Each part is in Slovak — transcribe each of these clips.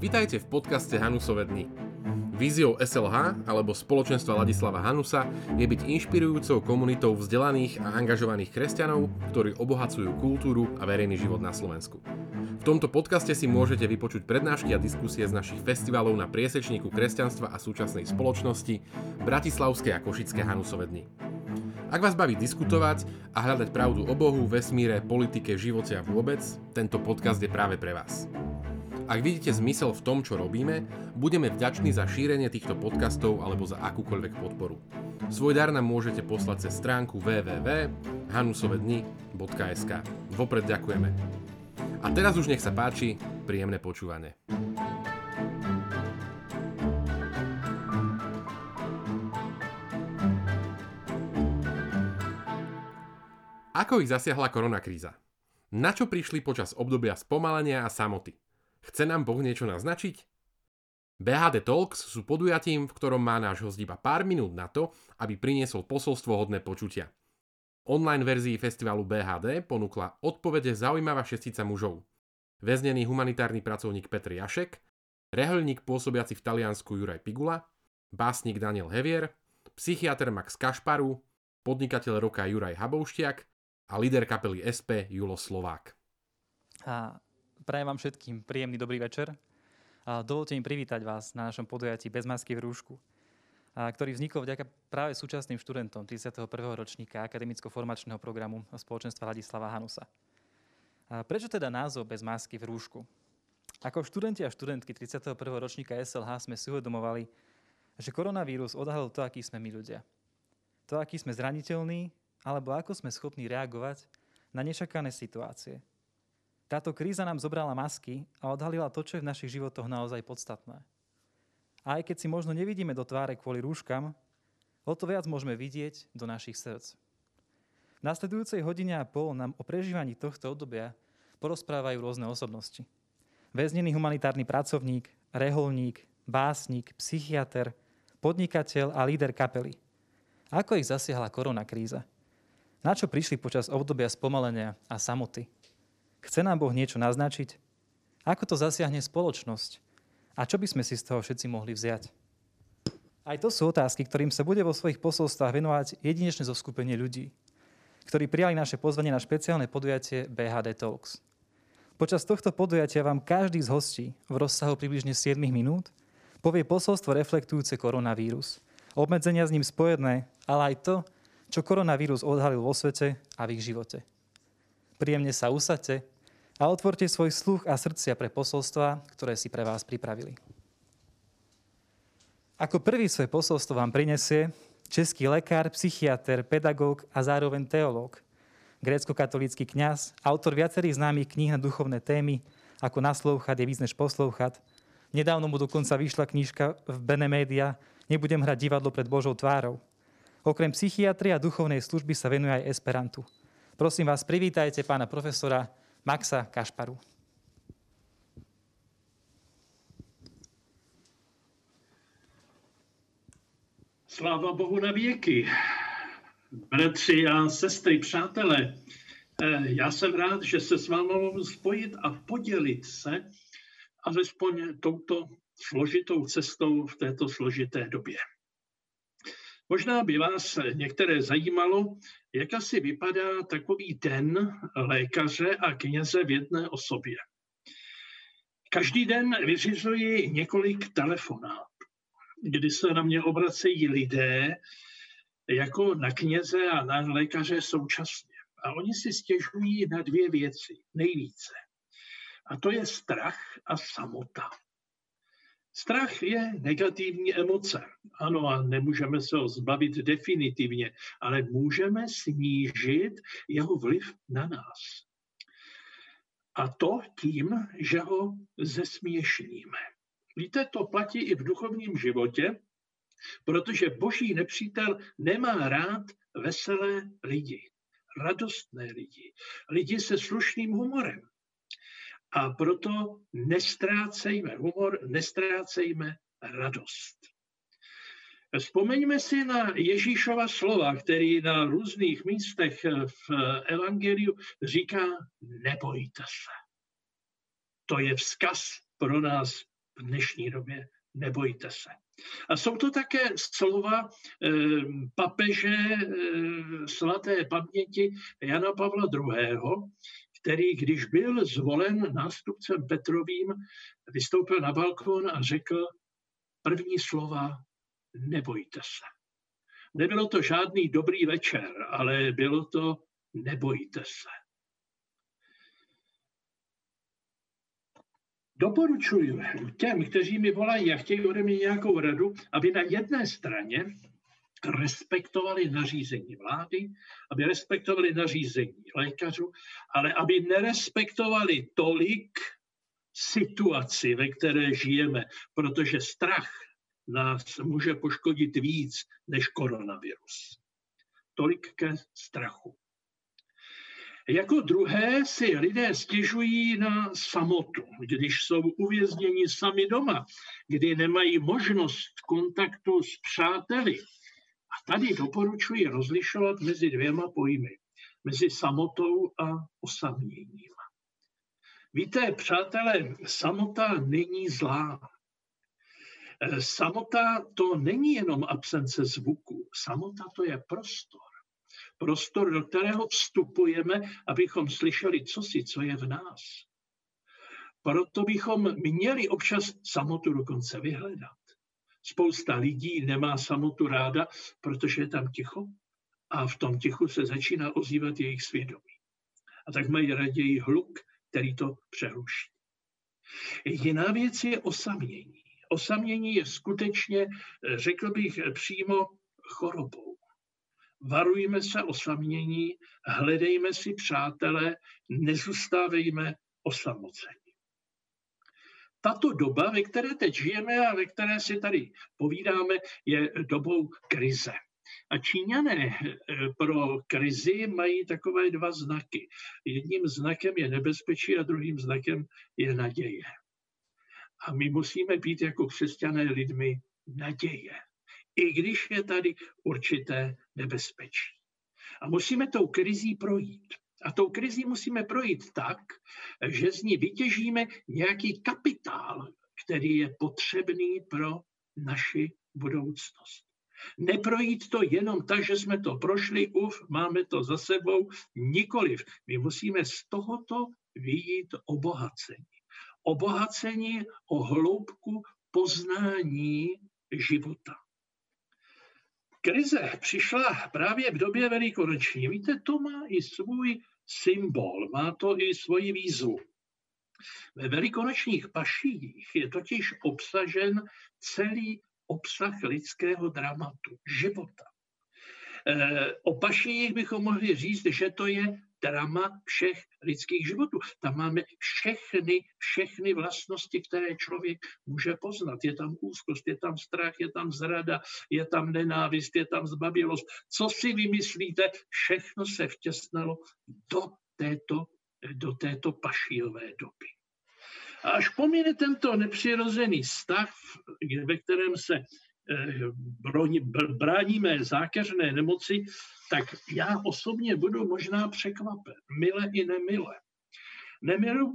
Vitajte v podcaste Hanusove dny. Víziou SLH alebo Spoločenstva Ladislava Hanusa je byť inšpirujúcou komunitou vzdelaných a angažovaných kresťanov, ktorí obohacujú kultúru a verejný život na Slovensku. V tomto podcaste si môžete vypočuť prednášky a diskusie z našich festivalov na priesečníku kresťanstva a súčasnej spoločnosti Bratislavské a Košické Hanusove dny. Ak vás baví diskutovať a hľadať pravdu o Bohu, vesmíre, politike, živote a vôbec, tento podcast je práve pre vás. Ak vidíte zmysel v tom, čo robíme, budeme vďační za šírenie týchto podcastov alebo za akúkoľvek podporu. Svoj dar nám môžete poslať cez stránku www.hanusovedny.sk. Vopred ďakujeme. A teraz už nech sa páči, príjemné počúvanie. Ako ich zasiahla koronakríza? Na čo prišli počas obdobia spomalenia a samoty? Chce nám Boh niečo naznačiť? BHD Talks sú podujatím, v ktorom má náš hosť iba pár minút na to, aby priniesol posolstvo hodné počutia. Online verzii festivalu BHD ponúkla odpovede zaujímavá šestica mužov. Väznený humanitárny pracovník Petr Jašek, rehoľník pôsobiaci v Taliansku Juraj Pigula, básnik Daniel Hevier, psychiatr Max Kašparu, podnikateľ roka Juraj Habošťák a líder kapely SP Julo Slovák. Prajem vám všetkým príjemný dobrý večer. Dovolte mi privítať vás na našom podujatí Bez masky v rúšku, ktorý vznikol vďaka práve súčasným študentom 31. ročníka akademicko-formačného programu Spoločenstva Ladislava Hanusa. Prečo teda názov Bez masky v rúšku? Ako študenti a študentky 31. ročníka SLH sme si uvedomovali, že koronavírus odhalil to, akí sme my ľudia. To, akí sme zraniteľní, alebo ako sme schopní reagovať na nečakané situácie. Táto kríza nám zobrala masky a odhalila to, čo je v našich životoch naozaj podstatné. A aj keď si možno nevidíme do tváre kvôli rúškam, o to viac môžeme vidieť do našich srdc. V nasledujúcej hodine a pol nám o prežívaní tohto obdobia porozprávajú rôzne osobnosti. Väznený humanitárny pracovník, reholník, básnik, psychiater, podnikateľ a líder kapely. Ako ich zasiahla koronakríza? Na čo prišli počas obdobia spomalenia a samoty? Chce nám Boh niečo naznačiť? Ako to zasiahne spoločnosť? A čo by sme si z toho všetci mohli vziať? Aj to sú otázky, ktorým sa bude vo svojich posolstvách venovať jedinečné zoskupenie ľudí, ktorí prijali naše pozvanie na špeciálne podujatie BHD Talks. Počas tohto podujatia vám každý z hostí v rozsahu približne 7 minút povie posolstvo reflektujúce koronavírus, obmedzenia s ním spojené, ale aj to, čo koronavírus odhalil vo svete a v ich živote. Príjemne sa usaďte a otvorte svoj sluch a srdcia pre posolstvá, ktoré si pre vás pripravili. Ako prvý svoje posolstvo vám prinesie český lekár, psychiater, pedagóg a zároveň teológ, grécko-katolícky kňaz, autor viacerých známych kníh na duchovné témy, ako Naslouchat je víc než poslouchat. Nedávno mu dokonca vyšla knižka v Bene Media Nebudem hrať divadlo pred Božou tvárou. Okrem psychiatrie a duchovnej služby sa venuje aj esperantu. Prosím vás, privítajte pána profesora Maxa Kašparu. Sláva Bohu na věky. Bratři a sestry, přátelé, já jsem rád, že se s vámi mohu spojit a podělit se alespoň touto složitou cestou v této složité době. Možná by vás některé zajímalo, jak asi vypadá takový den lékaře a kněze v jedné osobě. Každý den vyřizuji několik telefonátů, kdy se na mě obracejí lidé jako na kněze a na lékaře současně. A oni si stěžují na dvě věci nejvíce. A to je strach a samota. Strach je negativní emoce. Ano, a nemůžeme se ho zbavit definitivně, ale můžeme snížit jeho vliv na nás. A to tím, že ho zesměšníme. Víte, to platí i v duchovním životě, protože Boží nepřítel nemá rád veselé lidi, radostné lidi, lidi se slušným humorem. A proto nestrácejme humor, nestrácejme radost. Vzpomeňme si na Ježíšova slova, který na různých místech v evangeliu říká nebojte se. To je vzkaz pro nás v dnešní době. Nebojte se. A jsou to také slova papeže svaté paměti Jana Pavla II., který, když byl zvolen nástupcem Petrovým, vystoupil na balkón a řekl první slova nebojte se. Nebylo to žádný dobrý večer, ale bylo to nebojte se. Doporučuji těm, kteří mi volají a chtějí ode mě nějakou radu, aby na jedné straně respektovali nařízení vlády, aby respektovali nařízení lékařů, ale aby nerespektovali tolik situaci, ve které žijeme, protože strach nás může poškodit víc než koronavirus. Tolik ke strachu. Jako druhé si lidé stěžují na samotu, když jsou uvězněni sami doma, kdy nemají možnost kontaktu s přáteli. A tady doporučuji rozlišovat mezi dvěma pojmy. Mezi samotou a osaměním. Víte, přátelé, samota není zlá. Samota to není jenom absence zvuku. Samota to je prostor. Prostor, do kterého vstupujeme, abychom slyšeli cosi, co je v nás. Proto bychom měli občas samotu dokonce vyhledat. Spousta lidí nemá samotu ráda, protože je tam ticho a v tom tichu se začíná ozývat jejich svědomí. A tak mají raději hluk, který to přeruší. Jiná věc je osamění. Osamění je skutečně, řekl bych, přímo chorobou. Varujme se osamění, hledejme si přátele, nezůstávejme osamocení. Tato doba, ve které teď žijeme a ve které si tady povídáme, je dobou krize. A Číňané pro krizi mají takové dva znaky. Jedním znakem je nebezpečí a druhým znakem je naděje. A my musíme být jako křesťané lidmi naděje. I když je tady určité nebezpečí. A musíme tou krizí projít. A tou krizí musíme projít tak, že z ní vytěžíme nějaký kapitál, který je potřebný pro naši budoucnost. Neprojít to jenom tak, že jsme to prošli, máme to za sebou, nikoliv. My musíme z tohoto vyjít obohacení. Obohacení o hloubku poznání života. Krize přišla právě v době velikonoční. Víte, to má i svůj symbol, má to i svoji výzvu. Ve velikonočních paších je totiž obsažen celý obsah lidského dramatu, života. O paších bychom mohli říct, že to je drama všech lidských životů. Tam máme všechny vlastnosti, které člověk může poznat. Je tam úzkost, je tam strach, je tam zrada, je tam nenávist, je tam zbabělost. Co si vymyslíte? Všechno se vtěsnalo do této pašíové doby. A až pomine tento nepřirozený stav, ve kterém se bráníme zákeřné nemoci, tak já osobně budu možná překvapen, mile i nemile.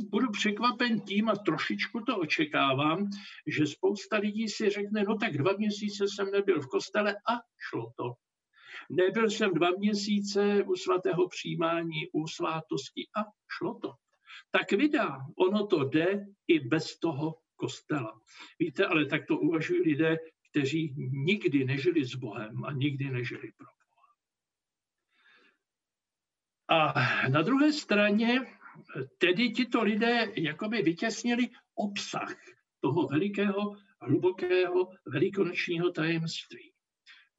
Budu překvapen tím, a trošičku to očekávám, že spousta lidí si řekne, no tak 2 měsíce jsem nebyl v kostele a šlo to. Nebyl jsem 2 měsíce u svatého přijímání, u svátosti a šlo to. Tak vydá, ono to jde i bez toho kostela. Víte, ale tak to uvažují lidé, kteří nikdy nežili s Bohem a nikdy nežili pro Boha. A na druhé straně tedy tito lidé jakoby vytěsnili obsah toho velikého, hlubokého, velikonočního tajemství.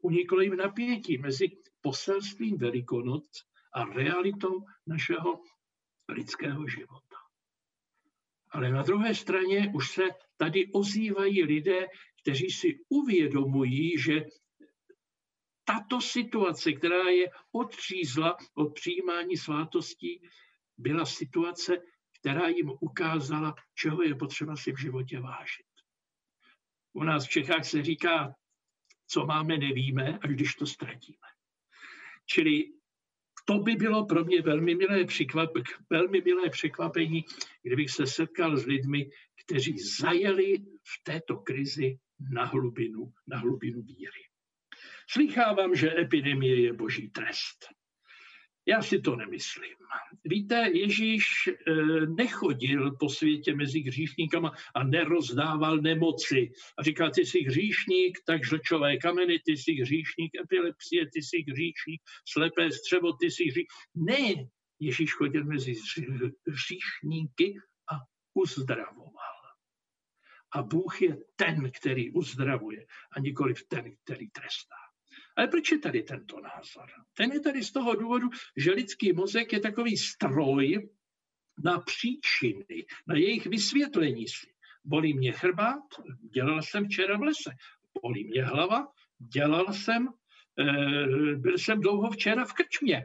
Uniklo jim napětí mezi poselstvím Velikonoc a realitou našeho lidského života. Ale na druhé straně už se tady ozývají lidé, kteří si uvědomují, že tato situace, která je odřízla od přijímání svátostí, byla situace, která jim ukázala, čeho je potřeba si v životě vážit. U nás v Čechách se říká, co máme, nevíme, až když to ztratíme. Čili v To by bylo pro mě velmi milé překvapení, kdybych se setkal s lidmi, kteří zajeli v této krizi na hlubinu víry. Slýchávám, že epidemie je boží trest. Já si to nemyslím. Víte, Ježíš nechodil po světě mezi hříšníkama a nerozdával nemoci. A říkal, ty jsi hříšník, tak žlčové kameny, ty jsi hříšník, epilepsie, ty jsi hříšník, slepé střevo, ty jsi hříšník. Ne, Ježíš chodil mezi hříšníky a uzdravoval. A Bůh je ten, který uzdravuje, a nikoliv ten, který trestá. Ale proč je tady tento názor? Ten je tady z toho důvodu, že lidský mozek je takový stroj na příčiny, na jejich vysvětlení si. Bolí mě chrbát, dělal jsem včera v lese. Bolí mě hlava, byl jsem dlouho včera v krčmě.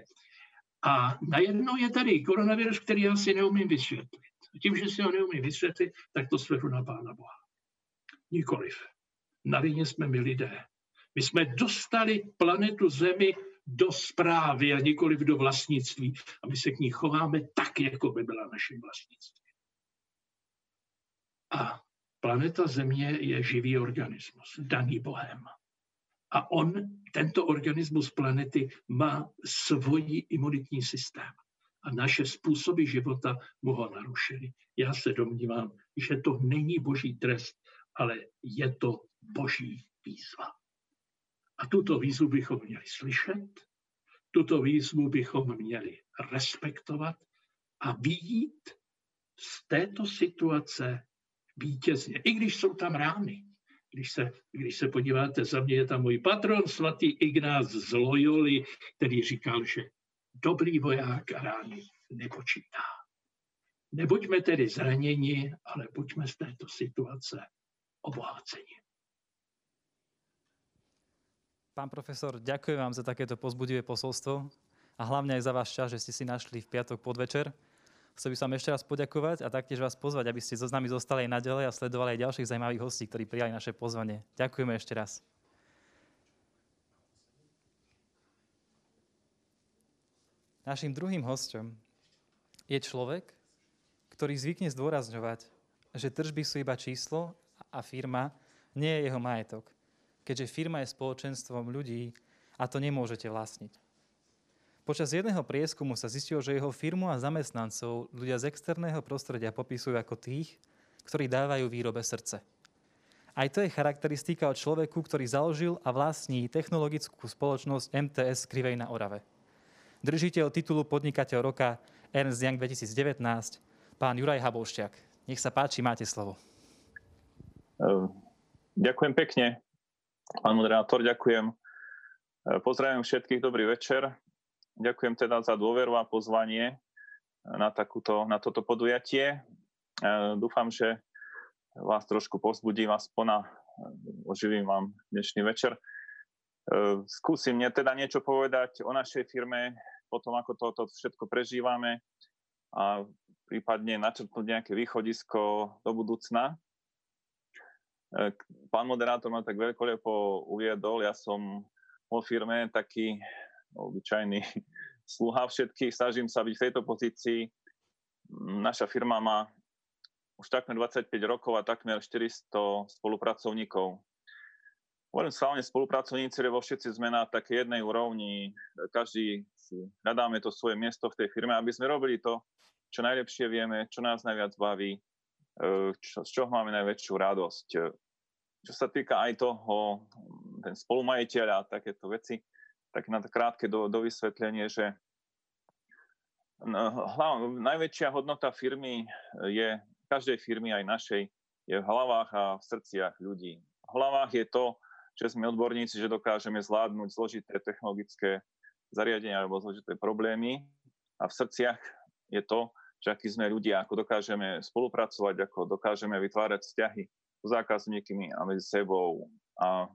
A najednou je tady koronavirus, který já si neumím vysvětlit. Tím, že si ho neumím vysvětlit, tak to svedu na Pána Boha. Nikoliv. Na vině jsme my lidé. My jsme dostali planetu Zemi do správy a nikoliv do vlastnictví. A my se k ní chováme tak, jako by byla naším vlastnictvím. A planeta Země je živý organismus, daný Bohem. A on, tento organismus planety, má svůj imunitní systém. A naše způsoby života mu ho narušili. Já se domnívám, že to není boží trest, ale je to boží výzva. A tuto výzvu bychom měli slyšet, tuto výzvu bychom měli respektovat a vyjít z této situace vítězně. I když jsou tam rány. Když se podíváte za mě, je tam můj patron, svatý Ignác z Loyoli, který říkal, že dobrý voják rány nepočítá. Nebuďme tedy zraněni, ale buďme z této situace obohaceni. Pán profesor, ďakujem vám za takéto povzbudivé posolstvo a hlavne aj za váš čas, že ste si našli v piatok podvečer. Chcel by som ešte raz poďakovať a taktiež vás pozvať, aby ste s nami zostali aj naďalej a sledovali aj ďalších zaujímavých hostí, ktorí prijali naše pozvanie. Ďakujeme ešte raz. Naším druhým hostom je človek, ktorý zvykne zdôrazňovať, že tržby sú iba číslo a firma nie je jeho majetok, keďže firma je spoločenstvom ľudí a to nemôžete vlastniť. Počas jedného prieskumu sa zistilo, že jeho firmu a zamestnancov ľudia z externého prostredia popisujú ako tých, ktorí dávajú výrobe srdce. Aj to je charakteristika od človeku, ktorý založil a vlastní technologickú spoločnosť MTS Skrivej na Orave. Držiteľ titulu Podnikateľ roka Ernst Young 2019, pán Juraj Habošťák. Nech sa páči, máte slovo. Ďakujem pekne. Pán moderátor, ďakujem. Pozdravím všetkých, dobrý večer. Ďakujem teda za dôveru a pozvanie na toto podujatie. Dúfam, že vás trošku povzbudím, oživím vám dnešný večer. Skúsim teda niečo povedať o našej firme, potom ako toto všetko prežívame a prípadne načrtnúť nejaké východisko do budúcna. Pán moderátor ma tak veľkolepo uviedol, ja som vo firme taký obyčajný sluha všetkých, snažím sa byť v tejto pozícii. Naša firma má už takmer 25 rokov a takmer 400 spolupracovníkov. Hovorím slávne spolupracovníci, lebo všetci sme na takej jednej úrovni, každý si hľadáme to svoje miesto v tej firme, aby sme robili to, čo najlepšie vieme, čo nás najviac baví, z čoho máme najväčšiu radosť. Čo sa týka aj toho, ten spolumajiteľ a takéto veci, tak na to krátke dovysvetlenie, že najväčšia hodnota firmy je, každej firmy aj našej, je v hlavách a v srdciach ľudí. V hlavách je to, že sme odborníci, že dokážeme zvládnuť zložité technologické zariadenia alebo zložité problémy, a v srdciach je to, že akí sme ľudia, ako dokážeme spolupracovať, ako dokážeme vytvárať vzťahy so zákazníkmi a medzi sebou. A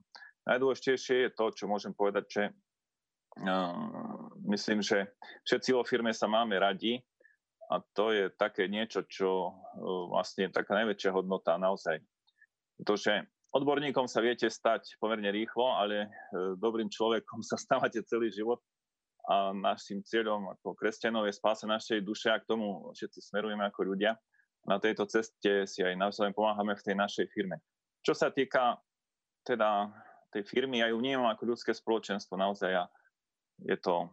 najdôležitejšie je to, čo môžem povedať, že myslím, že všetci vo firme sa máme radi a to je také niečo, čo vlastne je taká najväčšia hodnota naozaj. Pretože odborníkom sa viete stať pomerne rýchlo, ale dobrým človekom sa stávate celý život. A našim cieľom ako kresťanov je spása našej duše a k tomu všetci smerujeme ako ľudia. Na tejto ceste si aj navzájom pomáhame v tej našej firme. Čo sa týka teda tej firmy, ja ju vnímam ako ľudské spoločenstvo. Naozaj je to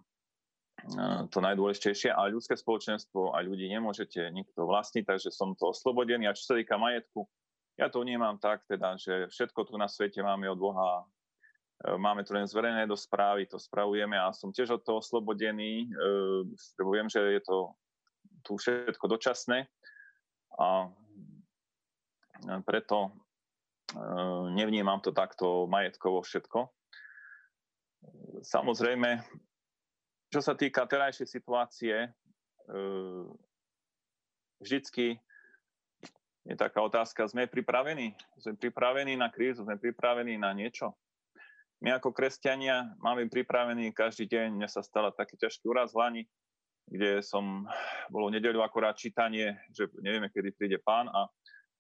najdôležitejšie. A ľudské spoločenstvo a ľudí nemôžete nikto vlastniť, takže som to oslobodený. A čo sa týka majetku, ja to vnímam tak, teda, že všetko tu na svete máme od Boha. Máme to len zverené do správy, to spravujeme a som tiež od toho oslobodený. Viem, že je to tu všetko dočasné a preto nevnímam to takto majetkovo všetko. Samozrejme, čo sa týka terajšej situácie, vždycky je taká otázka, sme pripravení? Sme pripravení na krízu? Sme pripravení na niečo? My ako kresťania máme pripravený každý deň. Mne sa stala taký ťažký úraz v Lani, kde bolo v nedeľu akorát čítanie, že nevieme, kedy príde Pán, a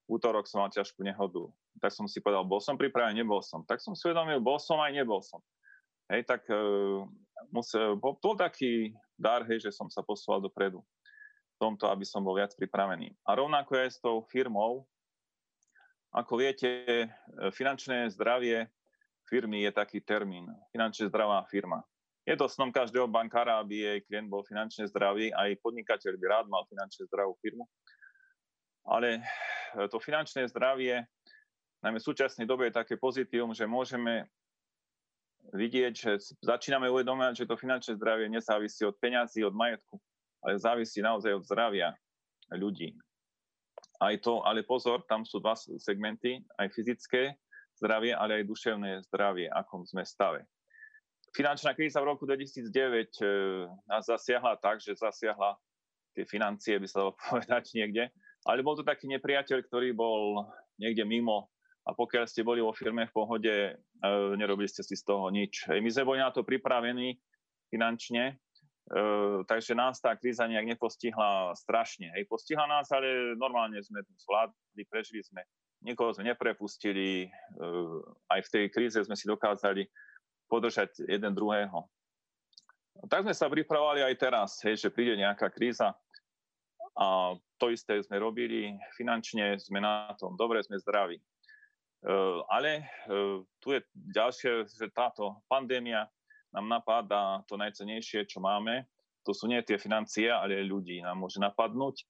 v útorok som mal ťažkú nehodu. Tak som si povedal, bol som pripravený, nebol som. Tak som si uvedomil, bol som aj nebol som. Hej, tak bol taký dar, hej, že som sa poslal dopredu v tomto, aby som bol viac pripravený. A rovnako aj s tou firmou. Ako viete, finančné zdravie firmy je taký termín, finančne zdravá firma. Je to snom každého bankára, aby jej klient bol finančne zdravý, aj podnikateľ by rád mal finančne zdravú firmu. Ale to finančné zdravie, najmä v súčasnej dobe, je také pozitívum, že môžeme vidieť, že začíname uvedomovať, že to finančné zdravie nezávisí od peňazí, od majetku, ale závisí naozaj od zdravia ľudí. Aj to, ale pozor, tam sú dva segmenty, aj fyzické zdravie, ale aj duševné zdravie, akom sme stave. Finančná kríza v roku 2009 nás zasiahla tak, že zasiahla tie financie, by sa dalo povedať niekde, ale bol to taký nepriateľ, ktorý bol niekde mimo, a pokiaľ ste boli vo firme v pohode, nerobili ste si z toho nič. My sme boli na to pripravení finančne, takže nás tá kríza nejak nepostihla strašne. Postihla nás, ale normálne sme zvládli, prežili sme. Nikoho sme neprepustili, aj v tej kríze sme si dokázali podržať jeden druhého. Tak sme sa pripravovali aj teraz, že príde nejaká kríza, a to isté sme robili, finančne sme na tom dobre, sme zdraví. Ale tu je ďalšie, že táto pandémia nám napáda to najcennejšie, čo máme. To sú nie tie financie, ale ľudí nám môže napadnúť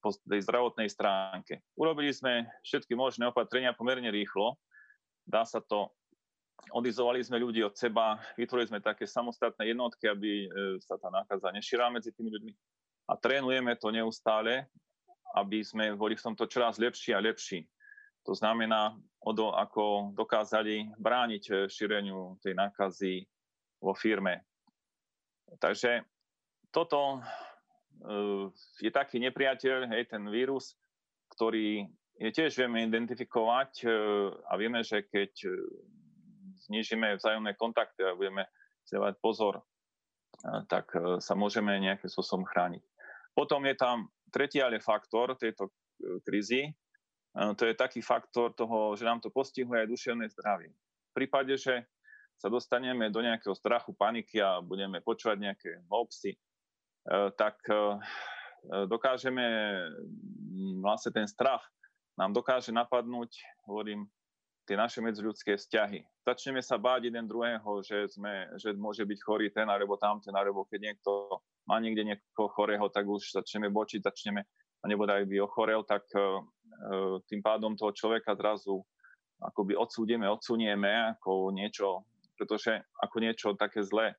po tej zdravotnej stránke. Urobili sme všetky možné opatrenia pomerne rýchlo. Dá sa to, odizovali sme ľudí od seba, vytvorili sme také samostatné jednotky, aby sa tá nákaza nešírala medzi tými ľuďmi. A trénujeme to neustále, aby sme boli v tomto čoraz lepší a lepší. To znamená, ako dokázali brániť šíreniu tej nákazy vo firme. Takže toto je taký nepriateľ, hej, ten vírus, ktorý je tiež vieme identifikovať, a vieme, že keď znížime vzájomné kontakty a budeme si dávať pozor, tak sa môžeme nejakým spôsobom chrániť. Potom je tam tretí ale faktor tejto krízy, to je taký faktor toho, že nám to postihuje aj duševné zdravie. V prípade, že sa dostaneme do nejakého strachu, paniky a budeme počúvať nejaké hoaxy, tak dokážeme, vlastne ten strach nám dokáže napadnúť, hovorím, tie naše medziľudské vzťahy. Začneme sa báť jeden druhého, že môže byť chorý ten alebo tamten, alebo keď niekto má niekde niekoho chorého, tak už začneme bočiť, a nebodaj by ochorel, tak tým pádom toho človeka zrazu akoby odsunieme ako niečo, pretože ako niečo také zlé.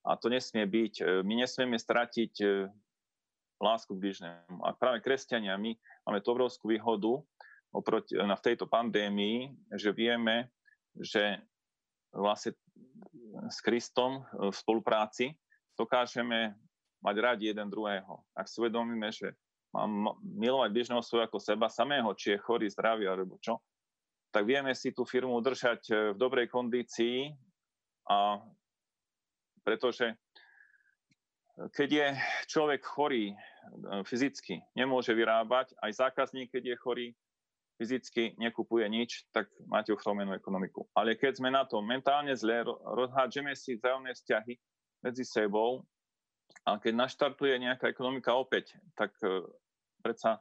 A to nesmie byť. My nesmieme stratiť lásku k blížnemu. A práve kresťania, my máme tú obrovskú výhodu v tejto pandémii, že vieme, že vlastne s Kristom v spolupráci dokážeme mať radi jeden druhého. Ak si uvedomíme, že mám milovať blížneho svojho ako seba samého, či je chorý, zdravý alebo čo, tak vieme si tú firmu udržať v dobrej kondícii, a pretože keď je človek chorý fyzicky, nemôže vyrábať, aj zákazník, keď je chorý fyzicky, nekupuje nič, tak máte ochromenú ekonomiku. Ale keď sme na to mentálne zle, rozhádžeme si vzájomné vzťahy, medzi sebou a keď naštartuje nejaká ekonomika opäť, tak predsa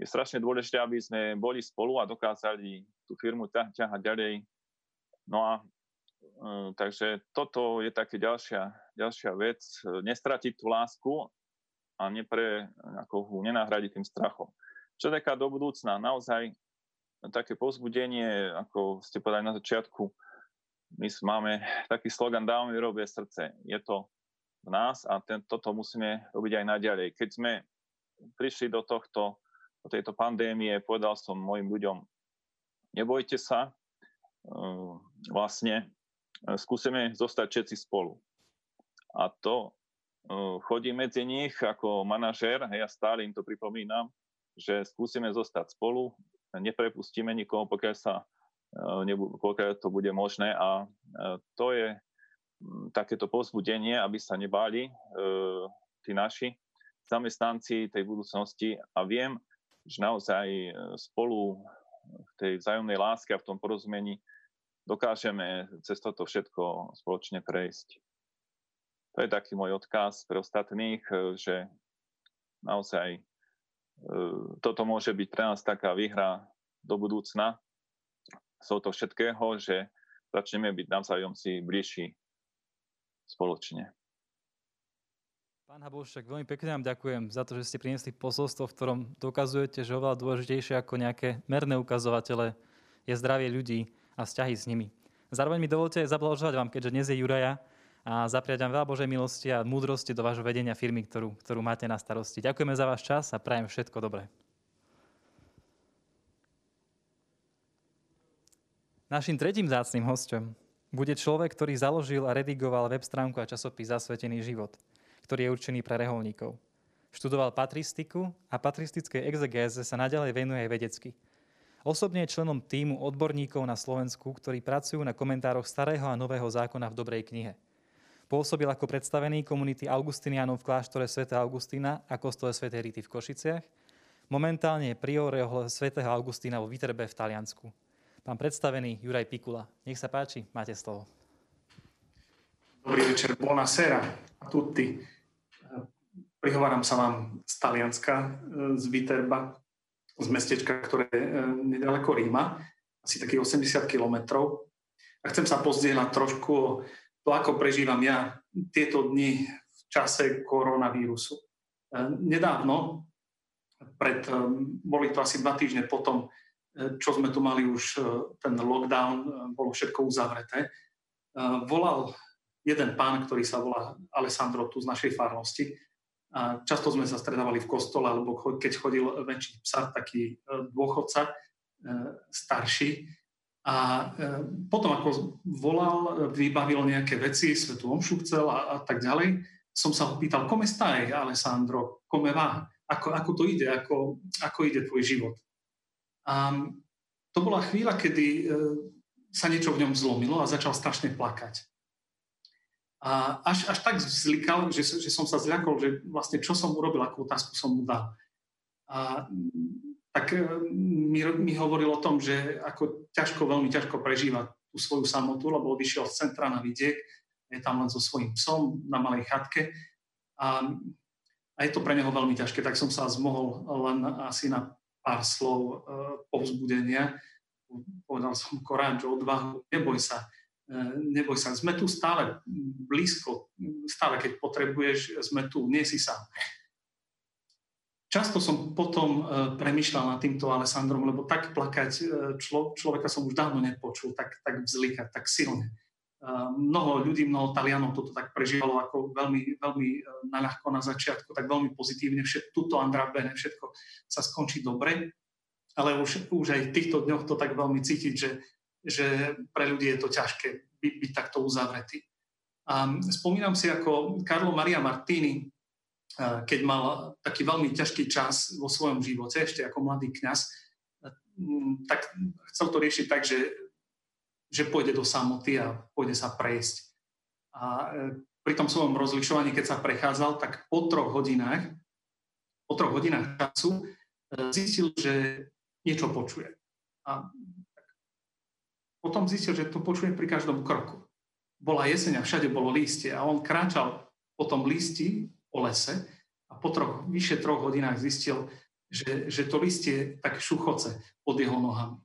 je strašne dôležité, aby sme boli spolu a dokázali tú firmu ťahať ďalej. No a takže toto je také ďalšia vec, nestratiť tú lásku a nenahradiť tým strachom. Čo taká do budúcna? Naozaj také povzbudenie, ako ste povedali na začiatku, my máme taký slogan Dávame výrobe srdce. Je to v nás a toto musíme robiť aj naďalej. Keď sme prišli do tejto pandémie, povedal som mojim ľuďom, nebojte sa, vlastne skúsime zostať všetci spolu. A to chodím medzi nich ako manažér, ja stále im to pripomínam, že skúsime zostať spolu, neprepustíme nikoho, pokiaľ to bude možné. A to je takéto povzbudenie, aby sa nebáli tí naši zamestnanci tej budúcnosti. A viem, že naozaj spolu v tej vzájomnej láske a v tom porozumení dokážeme cez toto všetko spoločne prejsť. To je taký môj odkaz pre ostatných, že naozaj toto môže byť pre nás taká výhra do budúcna. Sú to všetkého, že začneme byť navzájom si bližší spoločne. Pán Habošťák, veľmi pekne vám ďakujem za to, že ste priniesli posolstvo, v ktorom dokazujete, že oveľa dôležitejšie ako nejaké merné ukazovatele je zdravie ľudí a vzťahy s nimi. Zároveň mi dovolte zablahoželať vám, keďže dnes je Juraja, a zapriať vám veľa Božej milosti a múdrosti do vášho vedenia firmy, ktorú máte na starosti. Ďakujeme za váš čas a prajem všetko dobré. Naším tretím vzácnym hosťom bude človek, ktorý založil a redigoval web stránku a časopis Zasvetený život, ktorý je určený pre reholníkov. Študoval patristiku a patristickej exegéze sa naďalej venuje aj vedecky. Osobne je členom tímu odborníkov na Slovensku, ktorí pracujú na komentároch Starého a Nového zákona v Dobrej knihe. Pôsobil ako predstavený komunity Augustiniánov v kláštore Sv. Augustína a kostole Sv. Rity v Košiciach. Momentálne je prior Sv. Augustína vo Viterbe v Taliansku. Pán predstavený Juraj Pigula, nech sa páči, máte slovo. Dobrý večer, buonasera a tutti. Prihováram sa vám z Talianska, z Viterba, z mestečka, ktoré je nedaleko Ríma, asi takých 80 kilometrov. A chcem sa pozdieľať trošku to, ako prežívam ja tieto dni v čase koronavírusu. Nedávno, boli to asi 2 týždne potom, čo sme tu mali už ten lockdown, bolo všetko uzavreté, volal jeden pán, ktorý sa volá Alessandro tu z našej farnosti. A často sme sa stretávali v kostole, alebo keď chodil venčiť psa, taký dôchodca, starší. A potom, ako volal, vybavil nejaké veci, svätú omšu chcel a tak ďalej, som sa ho pýtal, come stai, Alessandro, come va? Ako to ide, ako ide tvoj život? A to bola chvíľa, kedy sa niečo v ňom zlomilo a začal strašne plakať. A až tak zlikal, že som sa zľakol, že vlastne čo som urobil, akú otázku som mu dal. A tak mi hovoril o tom, že ako veľmi ťažko prežíva tú svoju samotu, lebo odišiel z centra na vidiek, je tam len so svojím psom na malej chatke a je to pre neho veľmi ťažké, tak som sa zmohol len asi na pár slov povzbudenia. Povedal som koráč, odvahu, neboj sa, sme tu stále blízko, stále keď potrebuješ, sme tu, nie si sám. Často som potom premýšľal nad týmto Alessandrom, lebo tak plakať človeka som už dávno nepočul, tak vzlikať, tak silne. Mnoho ľudí, mnoho Talianov toto tak prežívalo ako veľmi, veľmi naľahko na začiatku, tak veľmi pozitívne, tuto andrabene, všetko sa skončí dobre, ale už aj v týchto dňoch to tak veľmi cítiť, že pre ľudí je to ťažké byť takto uzavretý. A spomínam si, ako Carlo Maria Martini, keď mal taký veľmi ťažký čas vo svojom živote, ešte ako mladý kňaz, tak chcel to riešiť tak, že pôjde do samoty a pôjde sa prejsť. A pri tom svojom rozlišovaní, keď sa prechádzal, tak po troch hodinách času zistil, že niečo počuje. A potom zistil, že to počuje pri každom kroku. bola jeseň a všade bolo lístie a on kráčal po tom lísti, po lese a po vyše troch hodinách zistil, že to lístie tak šuchoce pod jeho nohami.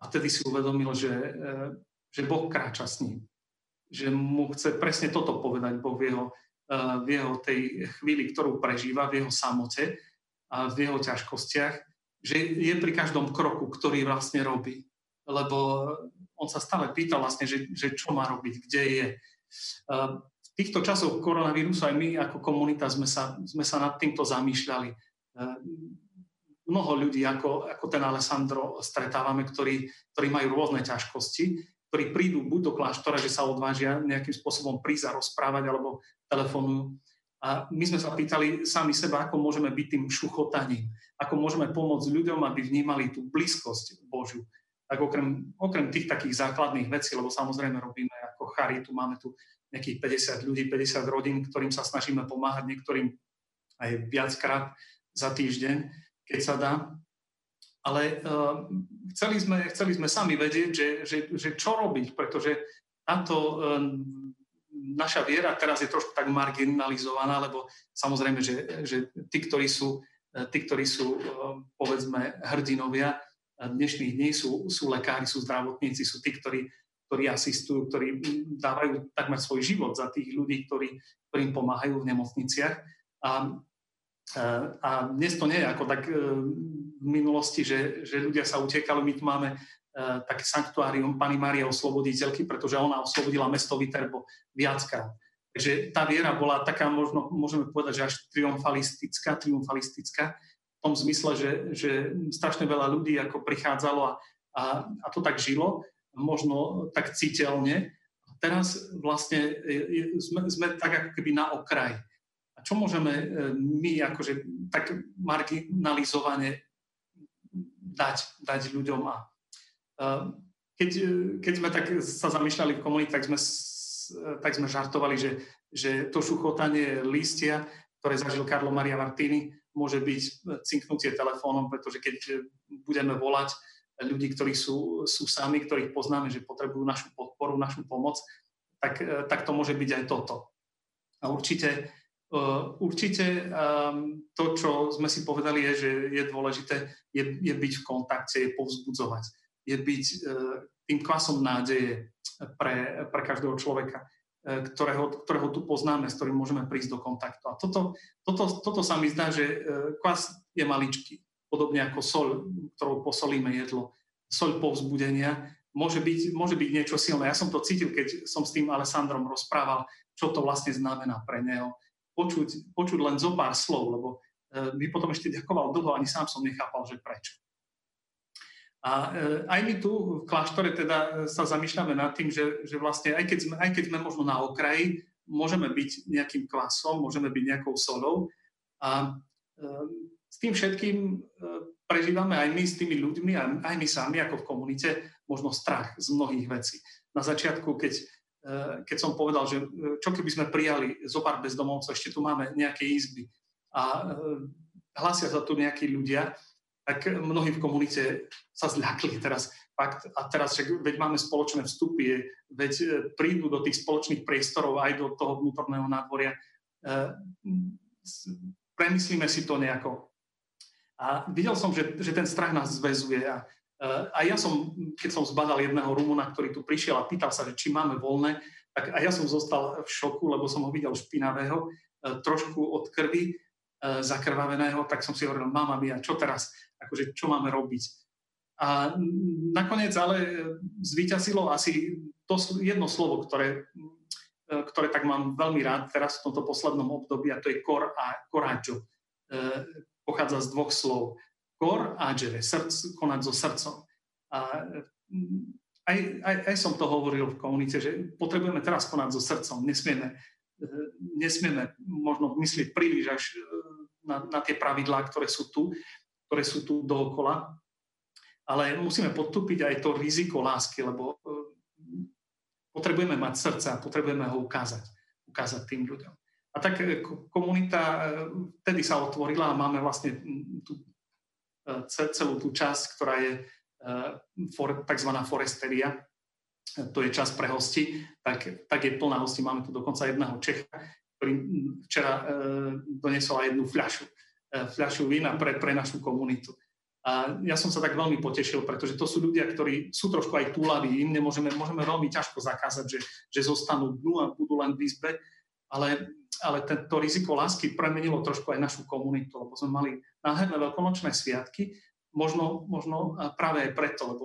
A vtedy si uvedomil, že Boh kráča s ním. Že mu chce presne toto povedať Boh v jeho tej chvíli, ktorú prežíva, v jeho samote a v jeho ťažkostiach, že je pri každom kroku, ktorý vlastne robí. Lebo on sa stále pýtal vlastne, že čo má robiť, kde je. V týchto časoch koronavírusu aj my ako komunita sme sa nad týmto zamýšľali. Mnoho ľudí, ako ten Alessandro, stretávame, ktorí majú rôzne ťažkosti, ktorí prídu buď do kláštora, že sa odvážia nejakým spôsobom prísť a rozprávať, alebo telefonujú. A my sme sa pýtali sami seba, ako môžeme byť tým šuchotaním, ako môžeme pomôcť ľuďom, aby vnímali tú blízkosť Božiu. Tak okrem tých takých základných vecí, lebo samozrejme robíme ako charitu, máme tu nejakých 50 ľudí, 50 rodín, ktorým sa snažíme pomáhať, niektorým aj viackrát za týždeň, keď sa dá. Ale chceli sme sami vedieť, že čo robiť, pretože táto naša viera teraz je trošku tak marginalizovaná, lebo samozrejme, že tí, ktorí sú, povedzme, hrdinovia dnešných dní, sú lekári, sú zdravotníci, sú tí, ktorí asistujú, ktorí dávajú takmer svoj život za tých ľudí, ktorým pomáhajú v nemocniciach. A dnes to nie je ako tak v minulosti, že ľudia sa utekali. My tu máme také sanktuárium Pani Maria osloboditeľky, pretože ona oslobodila mesto Viterbo viackrát. Takže tá viera bola taká, možno môžeme povedať, že až triumfalistická v tom zmysle, že strašne veľa ľudí ako prichádzalo a to tak žilo, možno tak citeľne. A teraz vlastne sme tak ako keby na okraji. A čo môžeme my akože tak marginalizovane dať ľuďom? A keď sme tak sa zamýšľali v komunite, tak sme žartovali, že to šuchotanie lístia, ktoré zažil Carlo Maria Martini, môže byť cinknutie telefónom, pretože keď budeme volať ľudí, ktorí sú sami, ktorých poznáme, že potrebujú našu podporu, našu pomoc, tak to môže byť aj toto. A určite to, čo sme si povedali, je, že je dôležité je byť v kontakte, je povzbudzovať, je byť tým kvasom nádeje pre každého človeka, ktorého tu poznáme, s ktorým môžeme prísť do kontaktu. A toto sa mi zdá, že kvas je maličký, podobne ako soľ, ktorou posolíme jedlo. Soľ povzbudenia môže byť niečo silné. Ja som to cítil, keď som s tým Alessandrom rozprával, čo to vlastne znamená pre neho. Počuť len zo pár slov, lebo mi potom ešte ďakoval dlho, ani sám som nechápal, že prečo. A aj my tu v kláštore teda sa zamýšľame nad tým, že vlastne aj keď sme možno na okraji, môžeme byť nejakým kvasom, môžeme byť nejakou solou. A s tým všetkým prežívame aj my s tými ľuďmi, aj my sami ako v komunite, možno strach z mnohých vecí. Na začiatku, keď som povedal, že čo keby sme prijali zo pár bezdomovcov, ešte tu máme nejaké izby a hlasia sa tu nejakí ľudia, tak mnohí v komunite sa zľakli teraz. A teraz, veď máme spoločné vstupy, veď prídu do tých spoločných priestorov aj do toho vnútorného nádvoria. Premyslíme si to nejako. A videl som, že ten strach nás zväzuje a ja som, keď som zbadal jedného Rumuna, ktorý tu prišiel a pýtal sa, že či máme voľné, tak a ja som zostal v šoku, lebo som ho videl špinavého, trošku od krvi, zakrvaveného, tak som si hovoril, mama mia, čo teraz? Akože, čo máme robiť? A nakoniec ale zvíťazilo asi to jedno slovo, ktoré tak mám veľmi rád teraz v tomto poslednom období, a to je cor a coraggio. Pochádza z dvoch slov. Kor a džere, konať so srdcom. A aj som to hovoril v komunite, že potrebujeme teraz konať so srdcom. Nesmieme možno myslieť príliš až na tie pravidlá, ktoré sú tu dookola. Ale musíme podstúpiť aj to riziko lásky, lebo potrebujeme mať srdca, potrebujeme ho ukázať tým ľuďom. A tak komunita vtedy sa otvorila a máme vlastne tu celú tú časť, ktorá je tzv. Foresteria, to je čas pre hosti, tak je plná hostí. Máme tu dokonca jedného Čecha, ktorý včera donesol aj jednu fľašu vína pre našu komunitu. A ja som sa tak veľmi potešil, pretože to sú ľudia, ktorí sú trošku aj túlaví, im môžeme veľmi ťažko zakázať, že zostanú dnu a budú len v izbe, ale to riziko lásky premenilo trošku aj našu komunitu, lebo sme mali nádherné veľkonočné sviatky, možno práve aj preto, lebo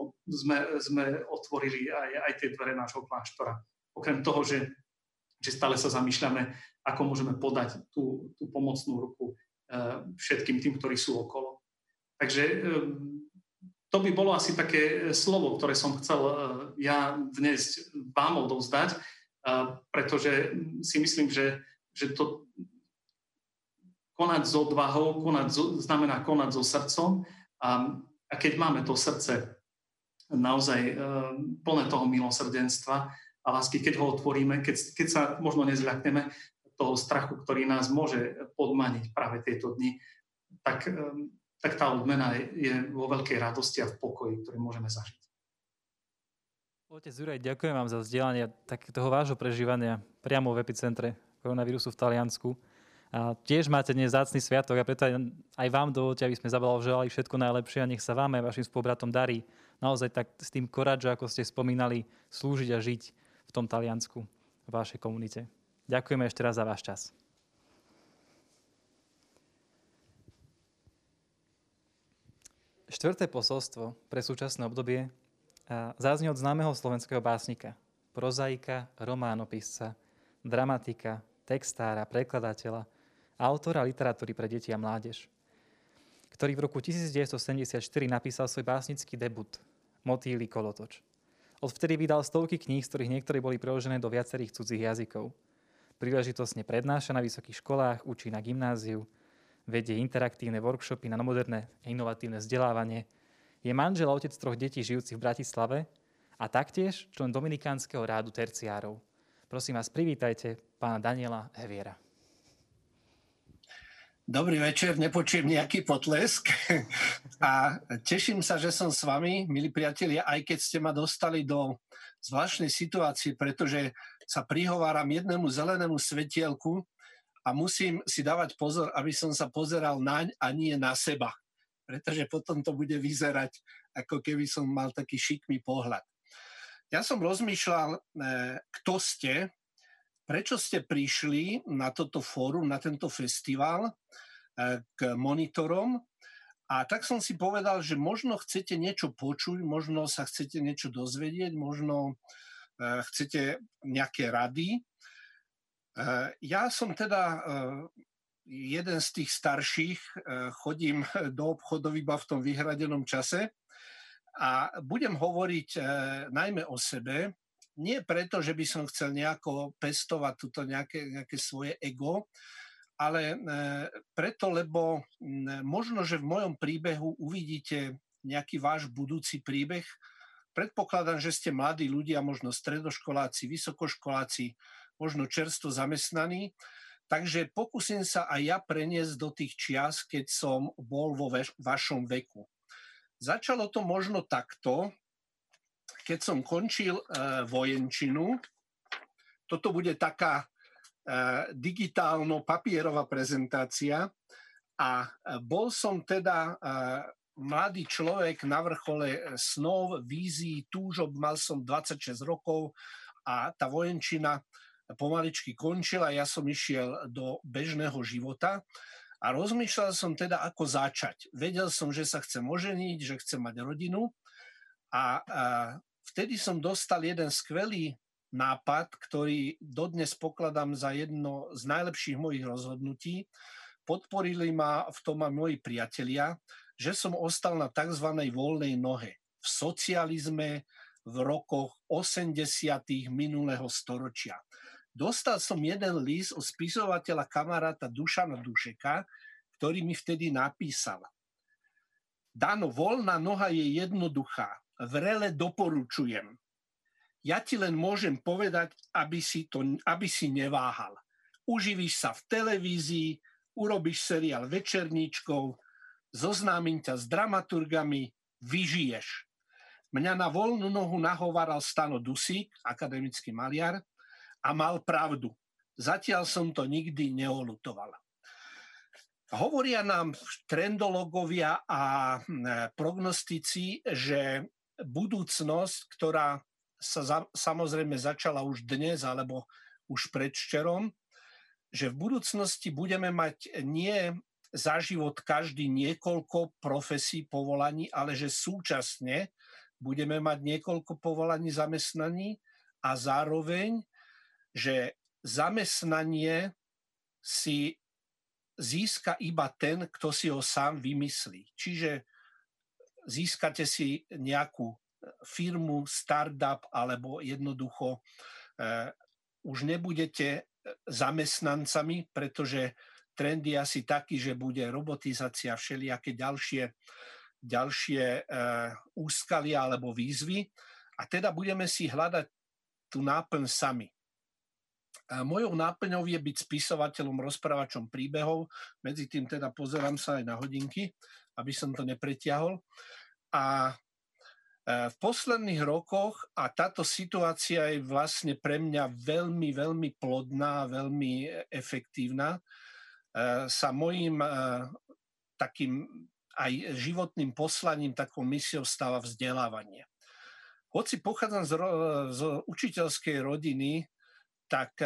sme otvorili aj tie dvere nášho kláštora. Okrem toho, že stále sa zamýšľame, ako môžeme podať tú pomocnú ruku všetkým tým, ktorí sú okolo. Takže to by bolo asi také slovo, ktoré som chcel ja dnes vám odovzdať, pretože si myslím, že to konať s odvahou znamená konať so srdcom. A keď máme to srdce naozaj plné toho milosrdenstva a lásky, keď ho otvoríme, keď sa možno nezľakneme toho strachu, ktorý nás môže podmaniť práve tieto dni, tak tá odmena je vo veľkej radosti a v pokoji, ktorý môžeme zažiť. Otec Juraj, ďakujem vám za vzdielanie toho vášho prežívania priamo v epicentre koronavírusu v Taliansku. A tiež máte dnes vzácny sviatok a preto aj vám dovolte, aby sme zablahoželali všetko najlepšie a nech sa vám aj vašim spolubratom darí naozaj tak s tým koradžom, ako ste spomínali, slúžiť a žiť v tom Taliansku, v vašej komunite. Ďakujeme ešte raz za váš čas. Štvrté posolstvo pre súčasné obdobie zaznie od známeho slovenského básnika, prozaika, románopisca, dramatika, textára, prekladateľa, autora literatúry pre deti a mládež, ktorý v roku 1974 napísal svoj básnický debut Motýli kolotoč. Odvtedy vydal stovky kníh, z ktorých niektoré boli preložené do viacerých cudzích jazykov. Príležitostne prednáša na vysokých školách, učí na gymnáziu, vedie interaktívne workshopy na moderné a inovatívne vzdelávanie, je manžel a otec troch detí žijúcich v Bratislave a taktiež člen Dominikánskeho rádu terciárov. Prosím vás, privítajte pána Daniela Heviera. Dobrý večer, nepočujem nejaký potlesk a teším sa, že som s vami, milí priatelia, aj keď ste ma dostali do zvláštnej situácie, pretože sa prihováram jednému zelenému svetielku a musím si dávať pozor, aby som sa pozeral naň a nie na seba, pretože potom to bude vyzerať, ako keby som mal taký šikmý pohľad. Ja som rozmýšľal, kto ste, prečo ste prišli na toto fórum, na tento festival k monitorom a tak som si povedal, že možno chcete niečo počuť, možno sa chcete niečo dozvedieť, možno chcete nejaké rady. Ja som teda jeden z tých starších, chodím do obchodov iba v tom vyhradenom čase. A budem hovoriť najmä o sebe, nie preto, že by som chcel nejako pestovať tuto nejaké svoje ego, ale preto, lebo možno, že v mojom príbehu uvidíte nejaký váš budúci príbeh. Predpokladám, že ste mladí ľudia, možno stredoškoláci, vysokoškoláci, možno čerstvo zamestnaní. Takže pokúsim sa aj ja preniesť do tých čias, keď som bol vo vašom veku. Začalo to možno takto, keď som končil vojenčinu. Toto bude taká digitálno-papierová prezentácia. A bol som teda mladý človek na vrchole snov, vízií, túžob. Mal som 26 rokov a tá vojenčina pomaličky končila. Ja som išiel do bežného života. A rozmýšľal som teda, ako začať. Vedel som, že sa chcem oženiť, že chcem mať rodinu. A vtedy som dostal jeden skvelý nápad, ktorý dodnes pokladám za jedno z najlepších mojich rozhodnutí. Podporili ma v tom aj moji priatelia, že som ostal na tzv. Voľnej nohe. V socializme v rokoch 80. minulého storočia. Dostal som jeden list od spisovateľa kamaráta Dušana Dušeka, ktorý mi vtedy napísal. Dano, voľná noha je jednoduchá. Vrele doporučujem. Ja ti len môžem povedať, aby si neváhal. Uživíš sa v televízii, urobíš seriál večerníčkov, zoznámim ťa s dramaturgami, vyžiješ. Mňa na voľnú nohu nahováral Stano Dusík, akademický maliar, a mal pravdu. Zatiaľ som to nikdy neolutoval. Hovoria nám trendológovia a prognostici, že budúcnosť, ktorá sa samozrejme začala už dnes alebo už predvčerom, že v budúcnosti budeme mať nie za život každý niekoľko profesí, povolaní, ale že súčasne budeme mať niekoľko povolaní, zamestnaní a zároveň, že zamestnanie si získa iba ten, kto si ho sám vymyslí. Čiže získate si nejakú firmu, startup alebo jednoducho už nebudete zamestnancami, pretože trend je asi taký, že bude robotizácia, všelijaké ďalšie úskalia alebo výzvy a teda budeme si hľadať tú náplň sami. Mojou náplňou je byť spisovateľom, rozprávačom príbehov. Medzi tým teda pozerám sa aj na hodinky, aby som to nepretiahol. A v posledných rokoch, a táto situácia je vlastne pre mňa veľmi, veľmi plodná, veľmi efektívna, sa mojim takým aj životným poslaním, takou misiou stáva vzdelávanie. Hoci pochádzam z učiteľskej rodiny, tak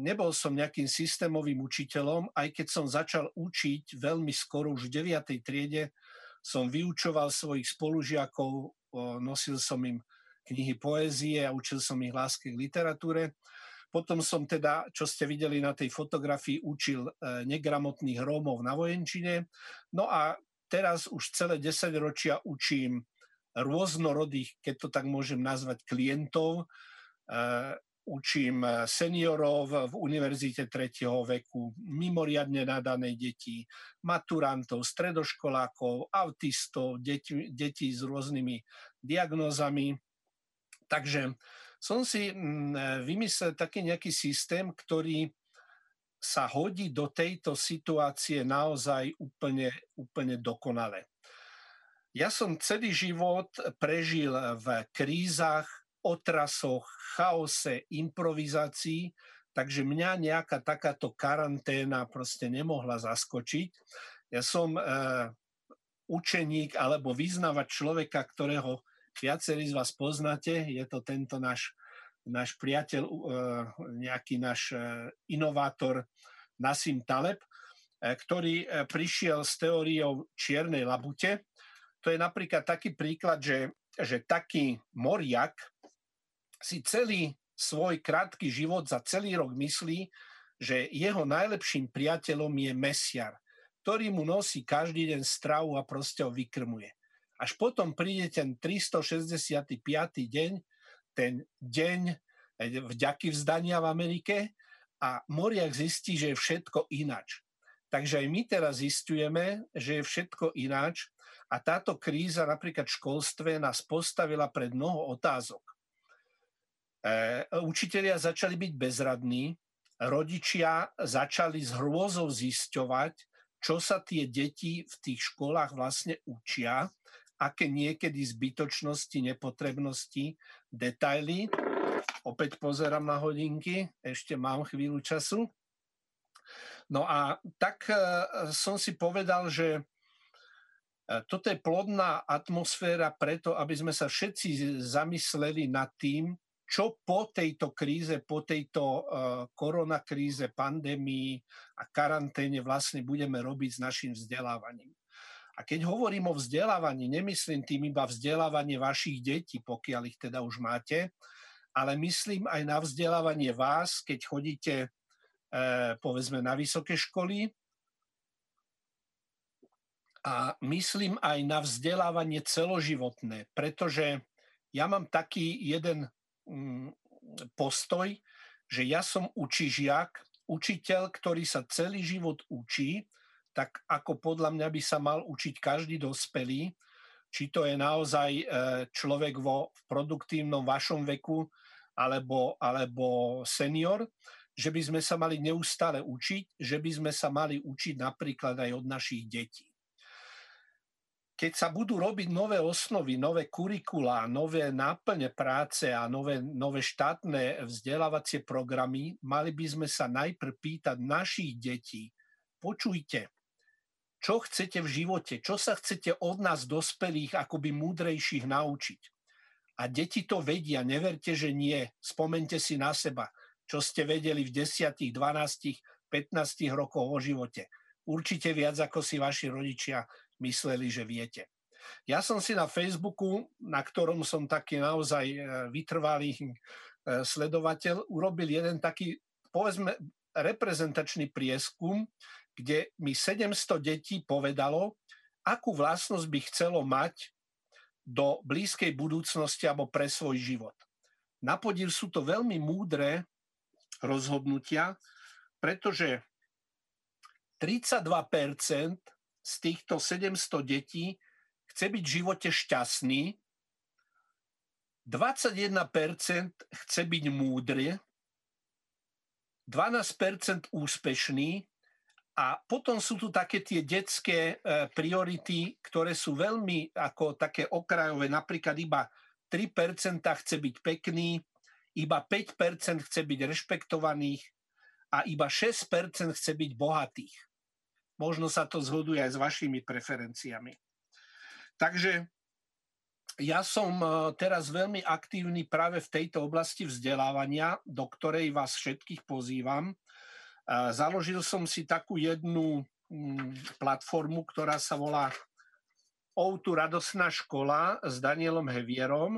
nebol som nejakým systémovým učiteľom, aj keď som začal učiť veľmi skoro, už v 9. triede som vyučoval svojich spolužiakov, nosil som im knihy poézie a učil som ich láske k literatúre. Potom som teda, čo ste videli na tej fotografii, učil negramotných Rómov na vojenčine. No a teraz už celé 10 ročia učím rôznorodých, keď to tak môžem nazvať, klientov, učím seniorov v univerzite 3. veku, mimoriadne nadané deti, maturantov, stredoškolákov, autistov, deti s rôznymi diagnózami. Takže som si vymyslel taký nejaký systém, ktorý sa hodí do tejto situácie naozaj úplne dokonale. Ja som celý život prežil v krízach, otrasoch, chaose, improvizácii, takže mňa nejaká takáto karanténa proste nemohla zaskočiť. Ja som učeník alebo vyznávač človeka, ktorého viacerí z vás poznáte, je to tento náš priateľ, nejaký náš inovátor Nassim Taleb, ktorý prišiel s teóriou čiernej labute. To je napríklad taký príklad, že taký moriak si celý svoj krátky život za celý rok myslí, že jeho najlepším priateľom je mesiar, ktorý mu nosí každý deň stravu a proste ho vykrmuje. Až potom príde ten 365. deň, ten deň vďaky vzdania v Amerike a moriak zistí, že je všetko ináč. Takže aj my teraz zistujeme, že je všetko ináč a táto kríza napríklad v školstve nás postavila pred mnoho otázok. Učitelia začali byť bezradní, rodičia začali s hrôzou zisťovať, čo sa tie deti v tých školách vlastne učia, aké niekedy zbytočnosti, nepotrebnosti, detaily. Opäť pozerám na hodinky, ešte mám chvíľu času. No a tak som si povedal, že toto je plodná atmosféra preto, aby sme sa všetci zamysleli nad tým, čo po tejto kríze, po tejto koronakríze, pandémii a karanténe vlastne budeme robiť s našim vzdelávaním. A keď hovorím o vzdelávaní, nemyslím tým iba vzdelávanie vašich detí, pokiaľ ich teda už máte, ale myslím aj na vzdelávanie vás, keď chodíte, povedzme, na vysoké školy. A myslím aj na vzdelávanie celoživotné, pretože ja mám taký jeden postoj, že ja som učižiak, učiteľ, ktorý sa celý život učí, tak ako podľa mňa by sa mal učiť každý dospelý, či to je naozaj človek vo produktívnom vašom veku alebo senior, že by sme sa mali neustále učiť, že by sme sa mali učiť napríklad aj od našich detí. keď sa budú robiť nové osnovy, nové kurikulá, nové náplne práce a nové štátne vzdelávacie programy, mali by sme sa najprv pýtať našich detí. Počujte, čo chcete v živote, čo sa chcete od nás dospelých akoby múdrejších naučiť. A deti to vedia, neverte, že nie. Spomente si na seba, čo ste vedeli v 10, 12, 15 rokoch o živote. Určite viac, ako si vaši rodičia mysleli, že viete. Ja som si na Facebooku, na ktorom som taký naozaj vytrvalý sledovateľ, urobil jeden taký, povedzme, reprezentačný prieskum, kde mi 700 detí povedalo, akú vlastnosť by chcelo mať do blízkej budúcnosti alebo pre svoj život. Napodiv sú to veľmi múdre rozhodnutia, pretože 32% z týchto 700 detí chce byť v živote šťastný, 21% chce byť múdry, 12% úspešný a potom sú tu také tie detské priority, ktoré sú veľmi ako také okrajové, napríklad iba 3% chce byť pekný, iba 5% chce byť rešpektovaných a iba 6% chce byť bohatých. Možno sa to zhoduje aj s vašimi preferenciami. Takže ja som teraz veľmi aktívny práve v tejto oblasti vzdelávania, do ktorej vás všetkých pozývam. Založil som si takú jednu platformu, ktorá sa volá Outu radosná škola s Danielom Hevierom,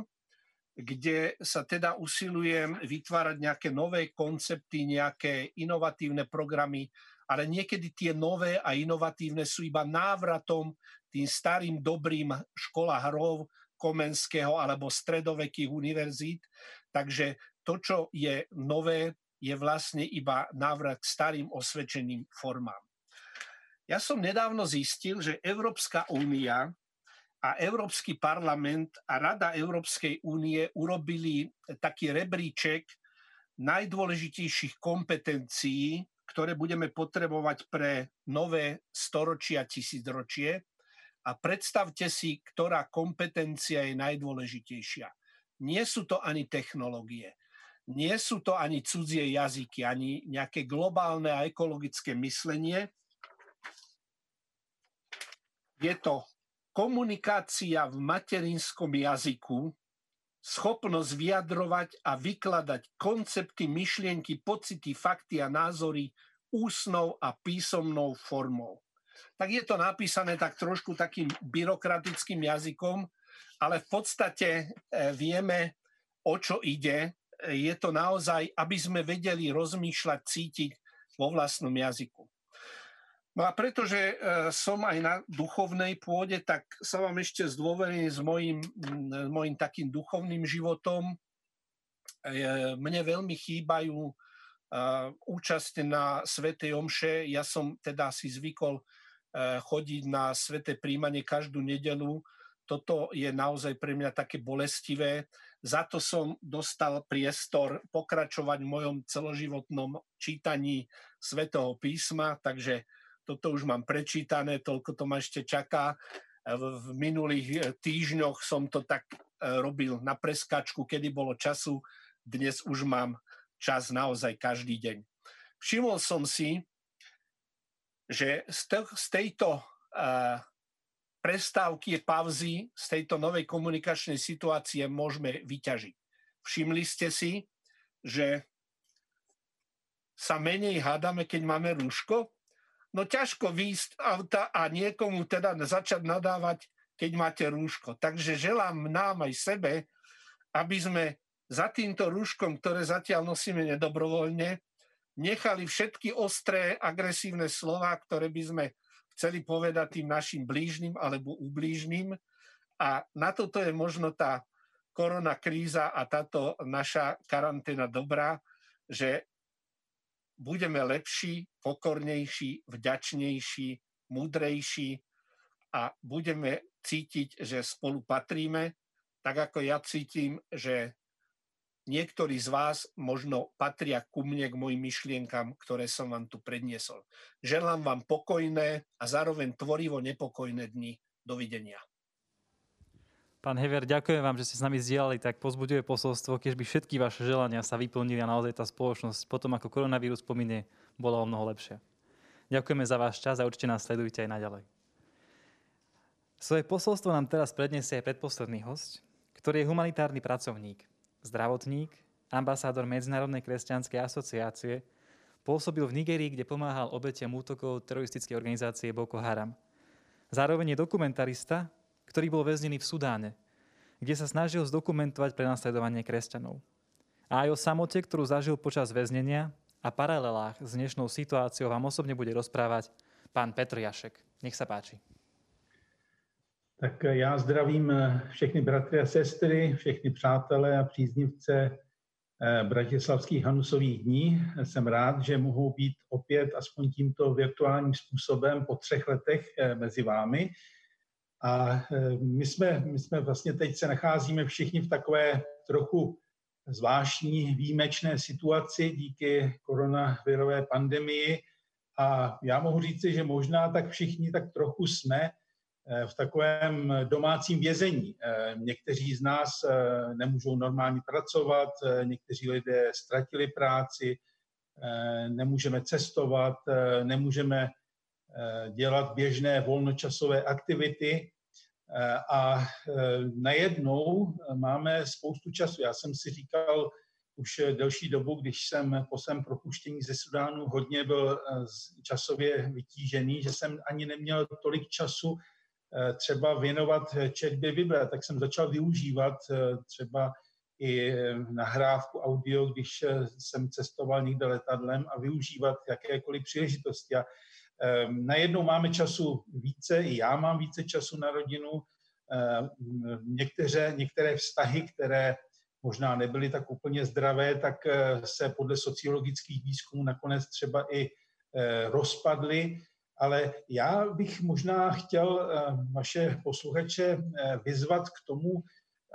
kde sa teda usilujem vytvárať nejaké nové koncepty, nejaké inovatívne programy, ale niekedy tie nové a inovatívne sú iba návratom tým starým dobrým školám hrov Komenského alebo stredovekých univerzít. Takže to, čo je nové, je vlastne iba návrat k starým osvedčeným formám. Ja som nedávno zistil, že Európska únia a Európsky parlament a Rada Európskej únie urobili taký rebríček najdôležitejších kompetencií, ktoré budeme potrebovať pre nové storočia, tisícročie. A predstavte si, ktorá kompetencia je najdôležitejšia. Nie sú to ani technológie, nie sú to ani cudzie jazyky, ani nejaké globálne a ekologické myslenie. Je to komunikácia v materinskom jazyku, schopnosť vyjadrovať a vykladať koncepty, myšlienky, pocity, fakty a názory ústnou a písomnou formou. Tak je to napísané tak trošku takým byrokratickým jazykom, ale v podstate vieme, o čo ide. Je to naozaj, aby sme vedeli rozmýšľať, cítiť vo vlastnom jazyku. No a pretože som aj na duchovnej pôde, tak sa vám ešte zdôverím s mojim takým duchovným životom. Mne veľmi chýbajú účasť na svätej omše. Ja som teda si zvykol chodiť na sväté príjmanie každú nedeľu. Toto je naozaj pre mňa také bolestivé. Za to som dostal priestor pokračovať v mojom celoživotnom čítaní svätého písma, takže toto už mám prečítané, toľko to ma ešte čaká. V minulých týždňoch som to tak robil na preskačku, kedy bolo času. Dnes už mám čas naozaj každý deň. Všimol som si, že z tejto prestávky, pauzy, z tejto novej komunikačnej situácie môžeme vyťažiť. Všimli ste si, že sa menej hádame, keď máme rúško? No ťažko výjsť auta a niekomu teda začať nadávať, keď máte rúško. Takže želám nám aj sebe, aby sme za týmto rúškom, ktoré zatiaľ nosíme nedobrovoľne, nechali všetky ostré, agresívne slová, ktoré by sme chceli povedať tým našim blížnym alebo ublížnym. A na toto je možno tá korona kríza a táto naša karanténa dobrá, že budeme lepší, pokornejší, vďačnejší, múdrejší a budeme cítiť, že spolu patríme, tak ako ja cítim, že niektorí z vás možno patria ku mne, k mojim myšlienkam, ktoré som vám tu predniesol. Želám vám pokojné a zároveň tvorivo nepokojné dni. Dovidenia. Pán Hevier, ďakujem vám, že ste s nami zdieľali tak povzbudivé posolstvo, keďby všetky vaše želania sa vyplnili a naozaj tá spoločnosť potom, ako koronavírus pominie, bola o mnoho lepšia. Ďakujeme za váš čas a určite nás sledujte aj naďalej. Svoje posolstvo nám teraz predniesie aj predposledný hosť, ktorý je humanitárny pracovník, zdravotník, ambasádor Medzinárodnej kresťanskej asociácie, pôsobil v Nigérii, kde pomáhal obetiam útokov teroristickej organizácie Boko Haram. Zároveň je dokumentarista, ktorý bol väznený v Sudáne, kde sa snažil zdokumentovať prenasledovanie kresťanov. A aj o samote, ktorú zažil počas väznenia a paralelách s dnešnou situáciou vám osobne bude rozprávať pán Petr Jašek. Nech sa páči. Tak já zdravím všechny bratry a sestry, všechny přátelé a příznivce Bratislavských Hanusových dní. Jsem rád, že mohou být opět aspoň tímto virtuálním způsobem po 3 letech mezi vámi. A my jsme vlastně teď se nacházíme všichni v takové trochu zvláštní výjimečné situaci díky koronavirové pandemii. A já mohu říci, že možná tak všichni tak trochu jsme v takovém domácím vězení. Někteří z nás nemůžou normálně pracovat, někteří lidé ztratili práci, nemůžeme cestovat, nemůžeme dělat běžné volnočasové aktivity a najednou máme spoustu času. Já jsem si říkal už delší dobu, když jsem po svém propuštění ze Sudánu hodně byl časově vytížený, že jsem ani neměl tolik času třeba věnovat četbě Bible, tak jsem začal využívat třeba i nahrávku audio, když jsem cestoval někde letadlem a využívat jakékoliv příležitosti. A najednou máme času více, i já mám více času na rodinu. Některé vztahy, které možná nebyly tak úplně zdravé, tak se podle sociologických výzkumů nakonec třeba i rozpadly. Ale já bych možná chtěl vaše posluchače vyzvat k tomu,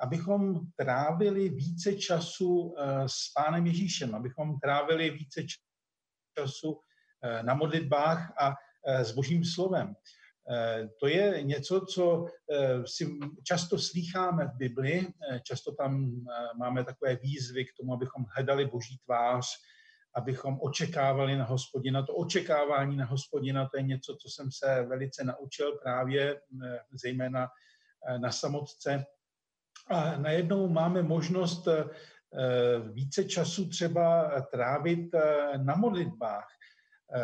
abychom trávili více času s Pánem Ježíšem, abychom trávili více času na modlitbách a s Božím slovem. To je něco, co si často slýcháme v Bibli, často tam máme takové výzvy k tomu, abychom hledali Boží tvář, abychom očekávali na Hospodina. To očekávání na Hospodina, to je něco, co jsem se velice naučil právě zejména na samotce. A najednou máme možnost více času třeba trávit na modlitbách.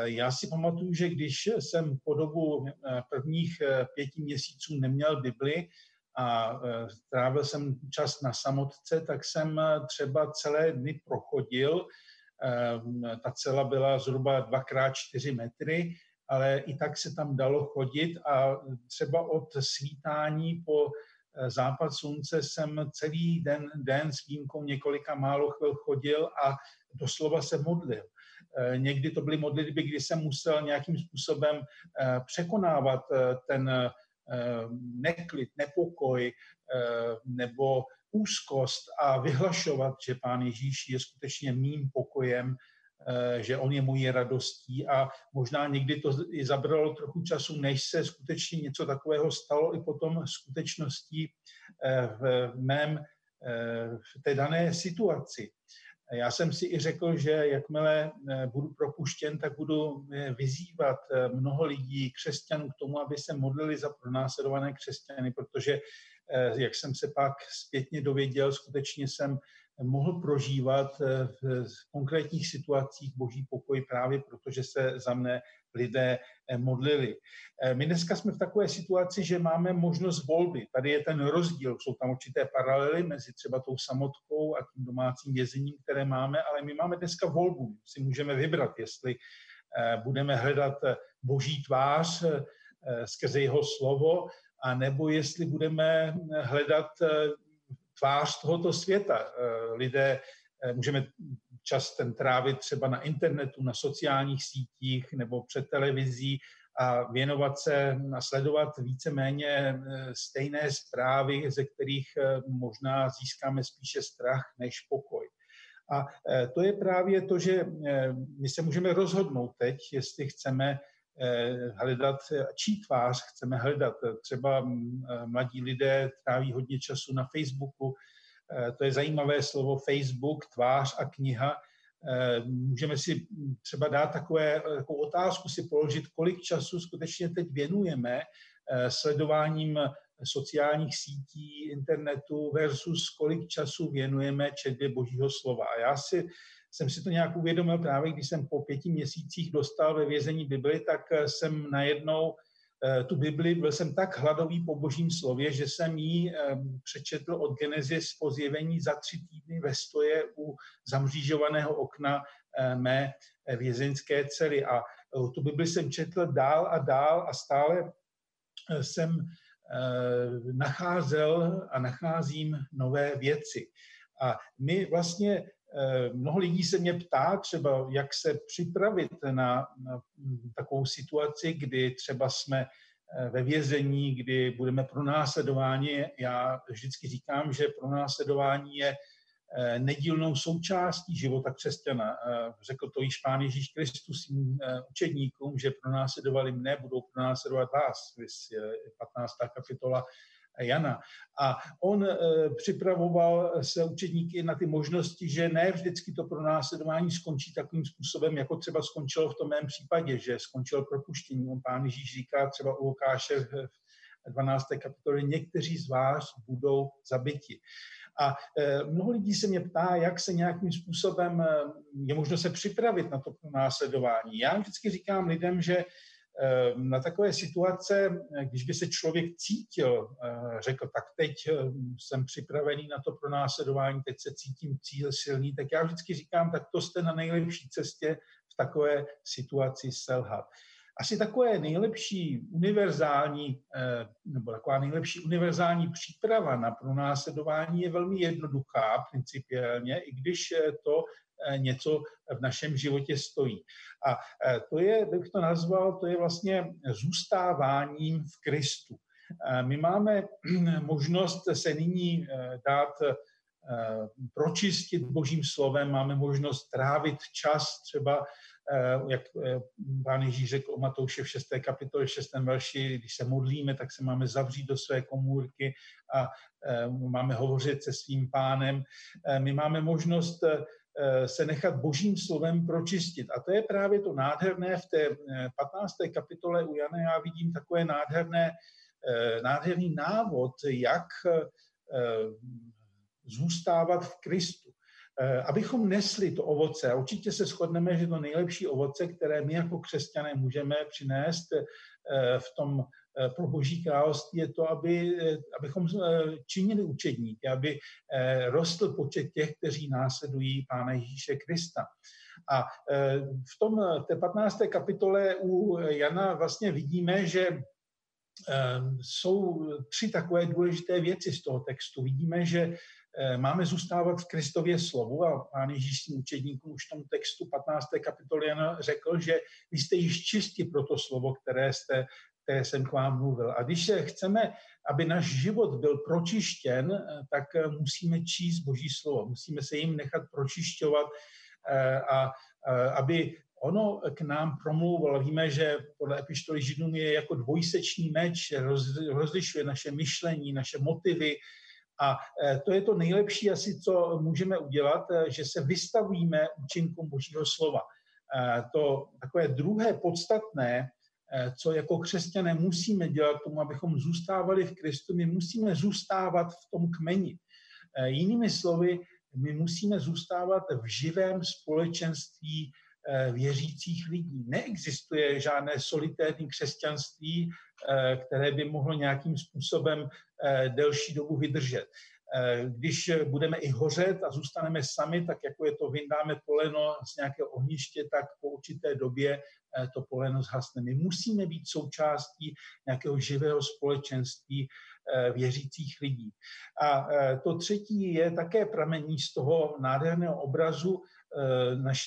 Já si pamatuju, že když jsem po dobu prvních 5 měsíců neměl Bibli a trávil jsem čas na samotce, tak jsem třeba celé dny prochodil. Ta cela byla zhruba 2x4 metry, ale i tak se tam dalo chodit a třeba od svítání po západ slunce jsem celý den s výjimkou několika málo chvil chodil a doslova se modlil. Někdy to byly modlitby, kdy jsem musel nějakým způsobem překonávat ten neklid, nepokoj nebo úzkost a vyhlašovat, že Pán Ježíš je skutečně mým pokojem, že on je mojí radostí a možná někdy to i zabralo trochu času, než se skutečně něco takového stalo i potom skutečností v té dané situaci. Já jsem si i řekl, že jakmile budu propuštěn, tak budu vyzývat mnoho lidí, křesťanů k tomu, aby se modlili za pronásledované křesťany, protože jak jsem se pak zpětně dověděl, skutečně jsem mohl prožívat v konkrétních situacích Boží pokoj právě protože se za mne lidé modlili. My dneska jsme v takové situaci, že máme možnost volby. Tady je ten rozdíl, jsou tam určité paralely mezi třeba tou samotkou a tím domácím vězením, které máme, ale my máme dneska volbu. Si můžeme vybrat, jestli budeme hledat Boží tvář skrze jeho slovo, a nebo jestli budeme hledat tvář tohoto světa. Lidé můžeme čas ten trávit třeba na internetu, na sociálních sítích nebo před televizí a věnovat se a sledovat víceméně stejné zprávy, ze kterých možná získáme spíše strach než pokoj. A to je právě to, že my se můžeme rozhodnout teď, jestli chceme hledat, čí tvář chceme hledat. Třeba mladí lidé tráví hodně času na Facebooku. To je zajímavé slovo Facebook, tvář a kniha. Můžeme si třeba dát takovou otázku, si položit, kolik času skutečně teď věnujeme sledováním sociálních sítí, internetu versus kolik času věnujeme četbě Božího slova. A já jsem si to nějak uvědomil právě, když jsem po 5 měsících dostal ve vězení Bibli, tak jsem najednou tu Bibli, byl jsem tak hladový po Božím slově, že jsem ji přečetl od Genesis po Zjevení za 3 týdny ve stoje u zamřížovaného okna mé vězeňské cely. A tu Bibli jsem četl dál a stále jsem nacházel a nacházím nové věci. A my vlastně, mnoho lidí se mě ptá třeba, jak se připravit na takovou situaci, kdy třeba jsme ve vězení, kdy budeme pronásledováni. Já vždycky říkám, že pronásledování je nedílnou součástí života křesťana. Řekl to již Pán Ježíš Kristus svým učedníkům, že pronásledovali mne, budou pronásledovat vás, viz 15. kapitola Jana. A on připravoval se učedníky na ty možnosti, že ne vždycky to pronásledování skončí takovým způsobem, jako třeba skončilo v tom mém případě, že skončilo propuštění. On Pán Ježíš říká třeba u Lukáše v 12. kapitole, někteří z vás budou zabiti. A mnoho lidí se mě ptá, jak se nějakým způsobem je možno se připravit na to pronásledování. Já vždycky říkám lidem, že na takové situace, když by se člověk cítil, řekl, tak teď jsem připravený na to pronásledování, teď se cítím silný, tak já vždycky říkám, tak to jste na nejlepší cestě v takové situaci selhat. Asi takové nejlepší univerzální, nebo taková nejlepší univerzální příprava na pronásledování je velmi jednoduchá principiálně, i když to něco v našem životě stojí. A to je, bych to nazval, to je vlastně zůstáváním v Kristu. My máme možnost se nyní dát pročistit Božím slovem, máme možnost trávit čas třeba, jak Pán Ježíš řekl o Matouše v 6. kapitole, v 6. verši, když se modlíme, tak se máme zavřít do své komůrky a máme hovořit se svým Pánem. My máme možnost se nechat Božím slovem pročistit. A to je právě to nádherné. V té 15. kapitole u Jana já vidím takové nádherný návod, jak zůstávat v Kristu. Abychom nesli to ovoce, a určitě se shodneme, že to nejlepší ovoce, které my jako křesťané můžeme přinést v tom pro Boží království, je to, abychom činili učedníky, aby rostl počet těch, kteří následují Pána Ježíše Krista. A v té 15. kapitole u Jana vlastně vidíme, že jsou 3 takové důležité věci z toho textu. Vidíme, že máme zůstávat v Kristově slovu a Pán Ježíš svým učedníkům už v tom textu 15. kapitoly Jana řekl, že vy jste již čistí pro to slovo, které jsem k vám mluvil. A když chceme, aby náš život byl pročištěn, tak musíme číst Boží slovo, musíme se jim nechat pročišťovat, a aby ono k nám promluvilo. Víme, že podle epištoly Židům je jako dvojsečný meč, rozlišuje naše myšlení, naše motivy. A to je to nejlepší asi, co můžeme udělat, že se vystavíme účinkům Božího slova. To takové druhé podstatné, co jako křesťané musíme dělat tomu, abychom zůstávali v Kristu, my musíme zůstávat v tom kmeni. Jinými slovy, my musíme zůstávat v živém společenství věřících lidí. Neexistuje žádné solitérní křesťanství, které by mohlo nějakým způsobem delší dobu vydržet. Když budeme i hořet a zůstaneme sami, tak jako je to, vyndáme poleno z nějakého ohniště, tak po určité době to poleno zhasne. My musíme být součástí nějakého živého společenství věřících lidí. A to třetí je také pramení z toho nádherného obrazu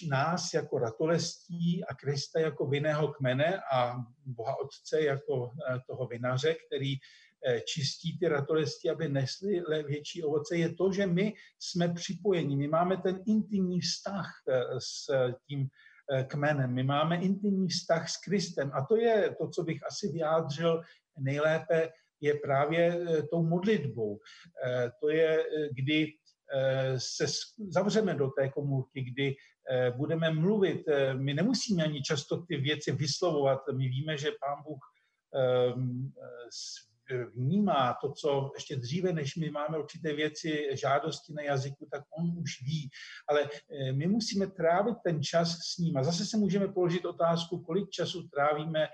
nás jako ratolestí a Krista jako vinného kmene a Boha Otce jako toho vinaře, který čistí ty ratolesti, aby nesli větší ovoce, je to, že my jsme připojeni. My máme ten intimní vztah s tím kmenem. My máme intimní vztah s Kristem a to je to, co bych asi vyjádřil nejlépe, je právě tou modlitbou. To je, kdy se zavřeme do té komůrky, kdy budeme mluvit. My nemusíme ani často ty věci vyslovovat. My víme, že Pán Bůh vnímá to, co ještě dříve, než my máme určité věci, žádosti na jazyku, tak on už ví. Ale my musíme trávit ten čas s ním. A zase se můžeme položit otázku, kolik času trávíme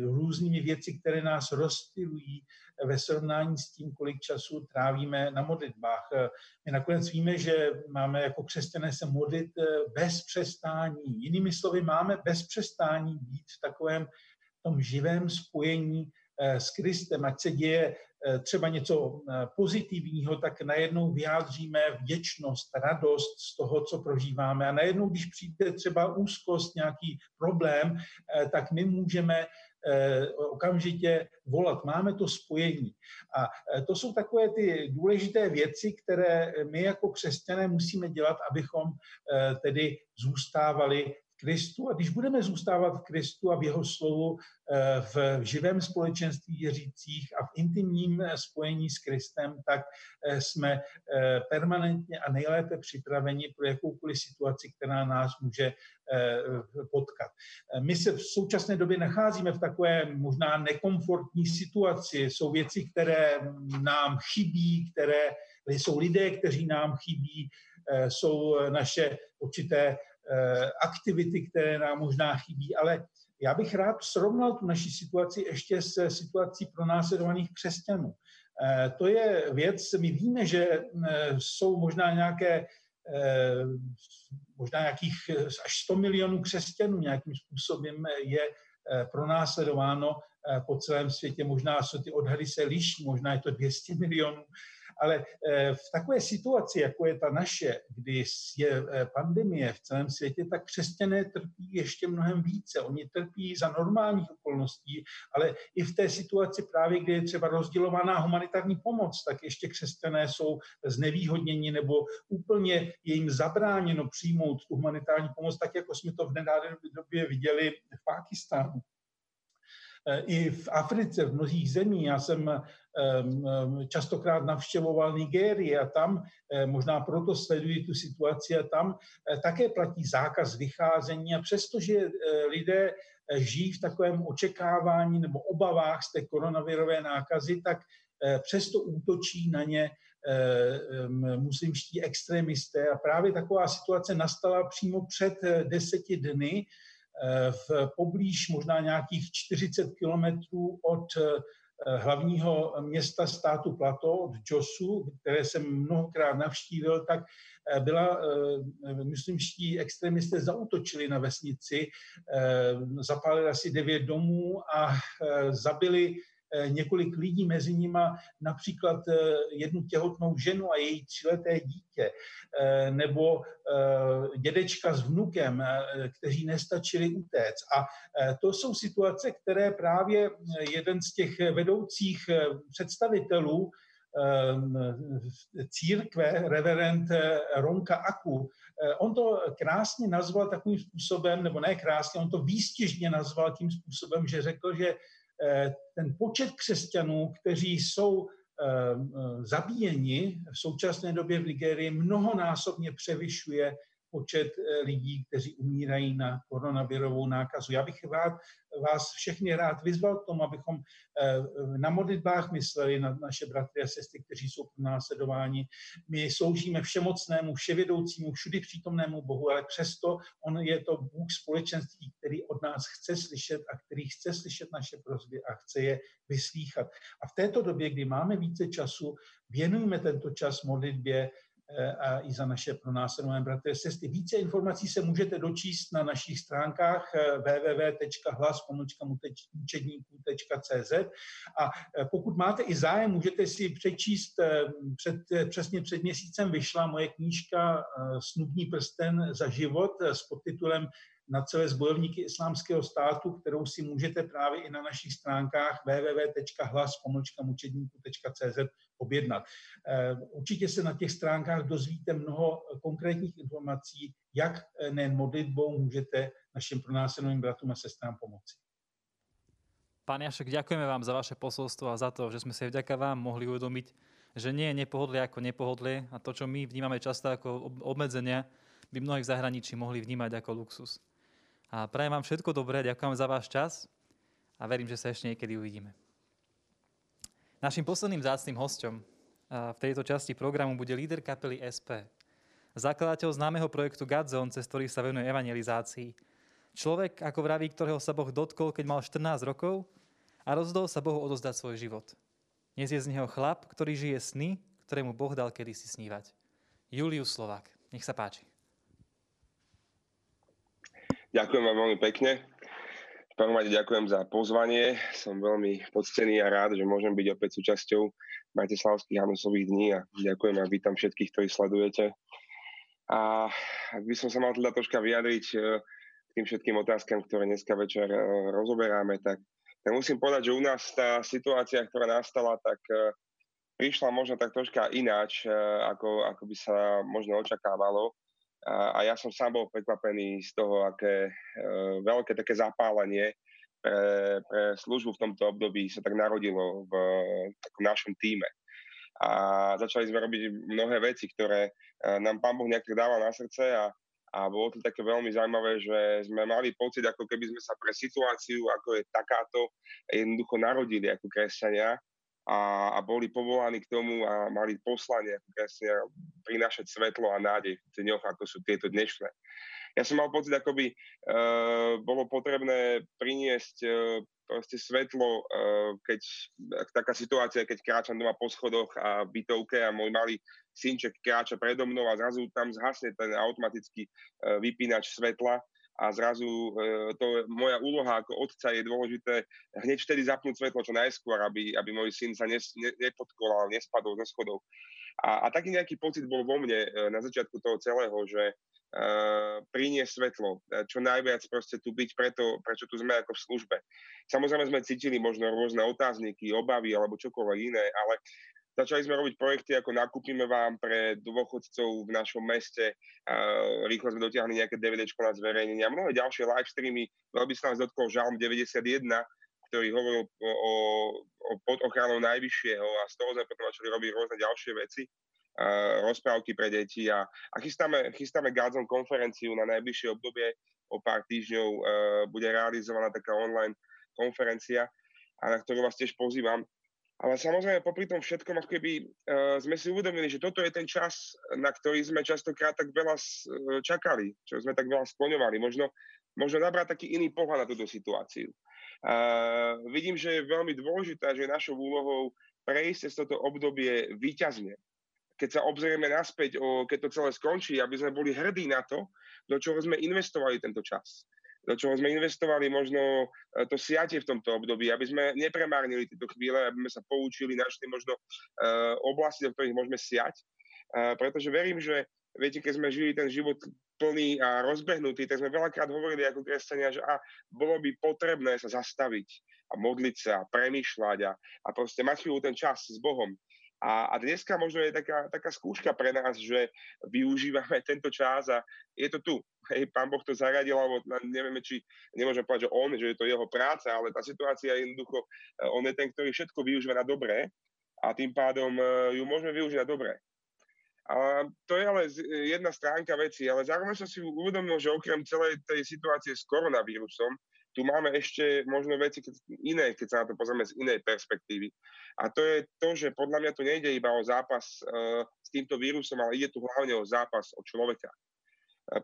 různými věci, které nás rozptylují ve srovnání s tím, kolik času trávíme na modlitbách. My nakonec víme, že máme jako křesťané se modlit bez přestání. Jinými slovy, máme bez přestání být v takovém tom živém spojení s Kristem, ať se děje třeba něco pozitivního, tak najednou vyjádříme vděčnost, radost z toho, co prožíváme. A najednou, když přijde třeba úzkost, nějaký problém, tak my můžeme okamžitě volat. Máme to spojení. A to jsou takové ty důležité věci, které my jako křesťané musíme dělat, abychom tedy zůstávali Kristu. A když budeme zůstávat v Kristu a v jeho slovu, v živém společenství věřících a v intimním spojení s Kristem, tak jsme permanentně a nejlépe připraveni pro jakoukoliv situaci, která nás může potkat. My se v současné době nacházíme v takové možná nekomfortní situaci. Jsou věci, které nám chybí, které jsou lidé, kteří nám chybí, jsou naše určité aktivity, které nám možná chybí, ale já bych rád srovnal tu naši situaci ještě se situací pronásledovaných křesťanů. To je věc, my víme, že jsou možná nějakých až 100 milionů křesťanů nějakým způsobem je pronásledováno po celém světě, možná jsou ty odhady se liší, možná je to 200 milionů, ale v takové situaci, jako je ta naše, kdy je pandemie v celém světě, tak křesťané trpí ještě mnohem více. Oni trpí za normálních okolností, ale i v té situaci právě, kdy je třeba rozdělovaná humanitární pomoc, tak ještě křesťané jsou znevýhodněni nebo úplně je jim zabráněno přijmout tu humanitární pomoc, tak jako jsme to v nedávné době viděli v Pákistánu. I v Africe, v mnohých zemí, já jsem častokrát navštěvoval Nigérii a tam, možná proto sleduji tu situaci, a tam také platí zákaz vycházení a přestože lidé žijí v takovém očekávání nebo obavách z té koronavirové nákazy, tak přesto útočí na ně muslimští extremisté a právě taková situace nastala přímo před 10 dny, v poblíž možná nějakých 40 kilometrů od hlavního města státu Plato, od Džosu, které jsem mnohokrát navštívil, tak muslimští extremisté zaútočili na vesnici, zapálili asi 9 domů a zabili několik lidí, mezi nima například jednu těhotnou ženu a její 3leté dítě, nebo dědečka s vnukem, kteří nestačili utéct. A to jsou situace, které právě jeden z těch vedoucích představitelů církve, reverend Ronka Aku, on to krásně nazval takovým způsobem, nebo ne krásně, on to výstižně nazval tím způsobem, že řekl, že ten počet křesťanů, kteří jsou zabíjeni v současné době v Nigérii, mnohonásobně převyšuje počet lidí, kteří umírají na koronavirovou nákazu. Já bych vás všechny rád vyzval k tomu, abychom na modlitbách mysleli na naše bratry a sestry, kteří jsou pronásledováni. My sloužíme všemocnému, vševědoucímu, všudy přítomnému Bohu, ale přesto on je to Bůh společenství, který od nás chce slyšet a který chce slyšet naše prosby a chce je vyslýchat. A v této době, kdy máme více času, věnujme tento čas modlitbě a i za naše pronásledované bratry a sestry. Více informací se můžete dočíst na našich stránkách www.hlas-mučedníků.cz a pokud máte i zájem, můžete si přečíst, přesně před měsícem vyšla moje knížka Snubní prsten za život s podtitulem na celé z bojovníky islámského státu, kterou si můžete právě i na našich stránkách www.hlas-mučedníku.cz objednat. Určitě se na těch stránkách dozvíte mnoho konkrétních informací, jak nejen modlitbou můžete našim pronásledovaným bratom a sestrám pomoci. Pán Jašek, ďakujeme vám za vaše posolstvo a za to, že sme si vďaka vám mohli uvedomiť, že nie je nepohodlie ako nepohodlie a to, čo my vnímame často ako obmedzenia, by mnohí v zahraničí mohli vnímať ako luxus. A prajem vám všetko dobré, ďakujem za váš čas a verím, že sa ešte niekedy uvidíme. Naším posledným vzácnym hosťom v tejto časti programu bude líder kapely SP, zakladateľ známeho projektu Godzone, cez ktorý sa venuje evangelizácii. Človek, ako vraví, ktorého sa Boh dotkol, keď mal 14 rokov a rozhodol sa Bohu odozdať svoj život. Dnes je z neho chlap, ktorý žije sny, ktoré mu Boh dal kedysi snívať. Julo Slovák, nech sa páči. Ďakujem vám veľmi pekne. V prvom rade ďakujem za pozvanie. Som veľmi poctený a rád, že môžem byť opäť súčasťou Bratislavských Hanusových dní a ďakujem a vítam všetkých, ktorí sledujete. A ak by som sa mal teda troška vyjadriť tým všetkým otázkam, ktoré dneska večer rozoberáme, tak musím povedať, že u nás tá situácia, ktorá nastala, tak prišla možno tak troška ináč, ako by sa možno očakávalo. A ja som sám bol prekvapený z toho, aké veľké také zapálenie pre službu v tomto období sa tak narodilo v takom našom tíme. A začali sme robiť mnohé veci, ktoré nám Pán Boh nejak dával na srdce a bolo to také veľmi zaujímavé, že sme mali pocit, ako keby sme sa pre situáciu, ako je takáto, jednoducho narodili ako kresťania a boli povolaní k tomu a mali poslanie ako kresťania prinášať svetlo a nádej v dňoch, ako sú tieto dnešné. Ja som mal pocit, ako by bolo potrebné priniesť proste svetlo, keď taká situácia, keď kráčam doma po schodoch a bytovke a môj malý synček kráča predo mnou a zrazu tam zhasne ten automatický vypínač svetla a zrazu to moja úloha ako otca je dôležité hneď vtedy zapnúť svetlo čo najskôr, aby môj syn sa nepodkolal, nespadol zo schodov. A taký nejaký pocit bol vo mne na začiatku toho celého, že priniesť svetlo, čo najviac proste tu byť preto, prečo tu sme ako v službe. Samozrejme sme cítili možno rôzne otázniky, obavy alebo čokoľvek iné, ale začali sme robiť projekty ako nakúpime vám pre dôchodcov v našom meste, rýchlo sme dotiahli nejaké DVDčko na zverejnenie a mnohé ďalšie live streamy, veľmi sa nás dotkol Žalm 91, ktorý hovoril o pod ochranou najvyššieho a z toho sme potom začali robiť rôzne ďalšie veci. Rozprávky pre deti a chystáme Godzone konferenciu na najbližšie obdobie, o pár týždňov bude realizovaná taká online konferencia, a na ktorú vás tiež pozývam. Ale samozrejme popri tom všetkom, ako keby sme si uvedomili, že toto je ten čas, na ktorý sme častokrát tak veľa čakali, čo sme tak veľa skloňovali. Možno nabrať taký iný pohľad na túto situáciu. Vidím, že je veľmi dôležité, že je našou úlohou prejsť cez toto obdobie víťazne. Keď sa obzrieme naspäť, keď to celé skončí, aby sme boli hrdí na to, do čoho sme investovali tento čas. Do čoho sme investovali možno to siatie v tomto období, aby sme nepremárnili tieto chvíle, aby sme sa poučili, našli možno oblasti, do ktorých môžeme siať. Pretože verím, že viete, keď sme žili ten život plný a rozbehnutý, tak sme veľakrát hovorili ako kresťania, že bolo by potrebné sa zastaviť a modliť sa, premýšľať a proste mať chvíľu ten čas s Bohom. A dneska možno je taká skúška pre nás, že využívame tento čas a je to tu. Hej, Pán Boh to zaradil, alebo nevieme, či nemôžem povedať, že že je to jeho práca, ale tá situácia je jednoducho, on je ten, ktorý všetko využíva na dobré a tým pádom ju môžeme využiť na dobré. A to je ale jedna stránka veci, ale zároveň som si uvedomil, že okrem celej tej situácie s koronavírusom, tu máme ešte možno veci iné, keď sa na to pozrieme z inej perspektívy. A to je to, že podľa mňa tu nejde iba o zápas s týmto vírusom, ale ide tu hlavne o zápas o človeka.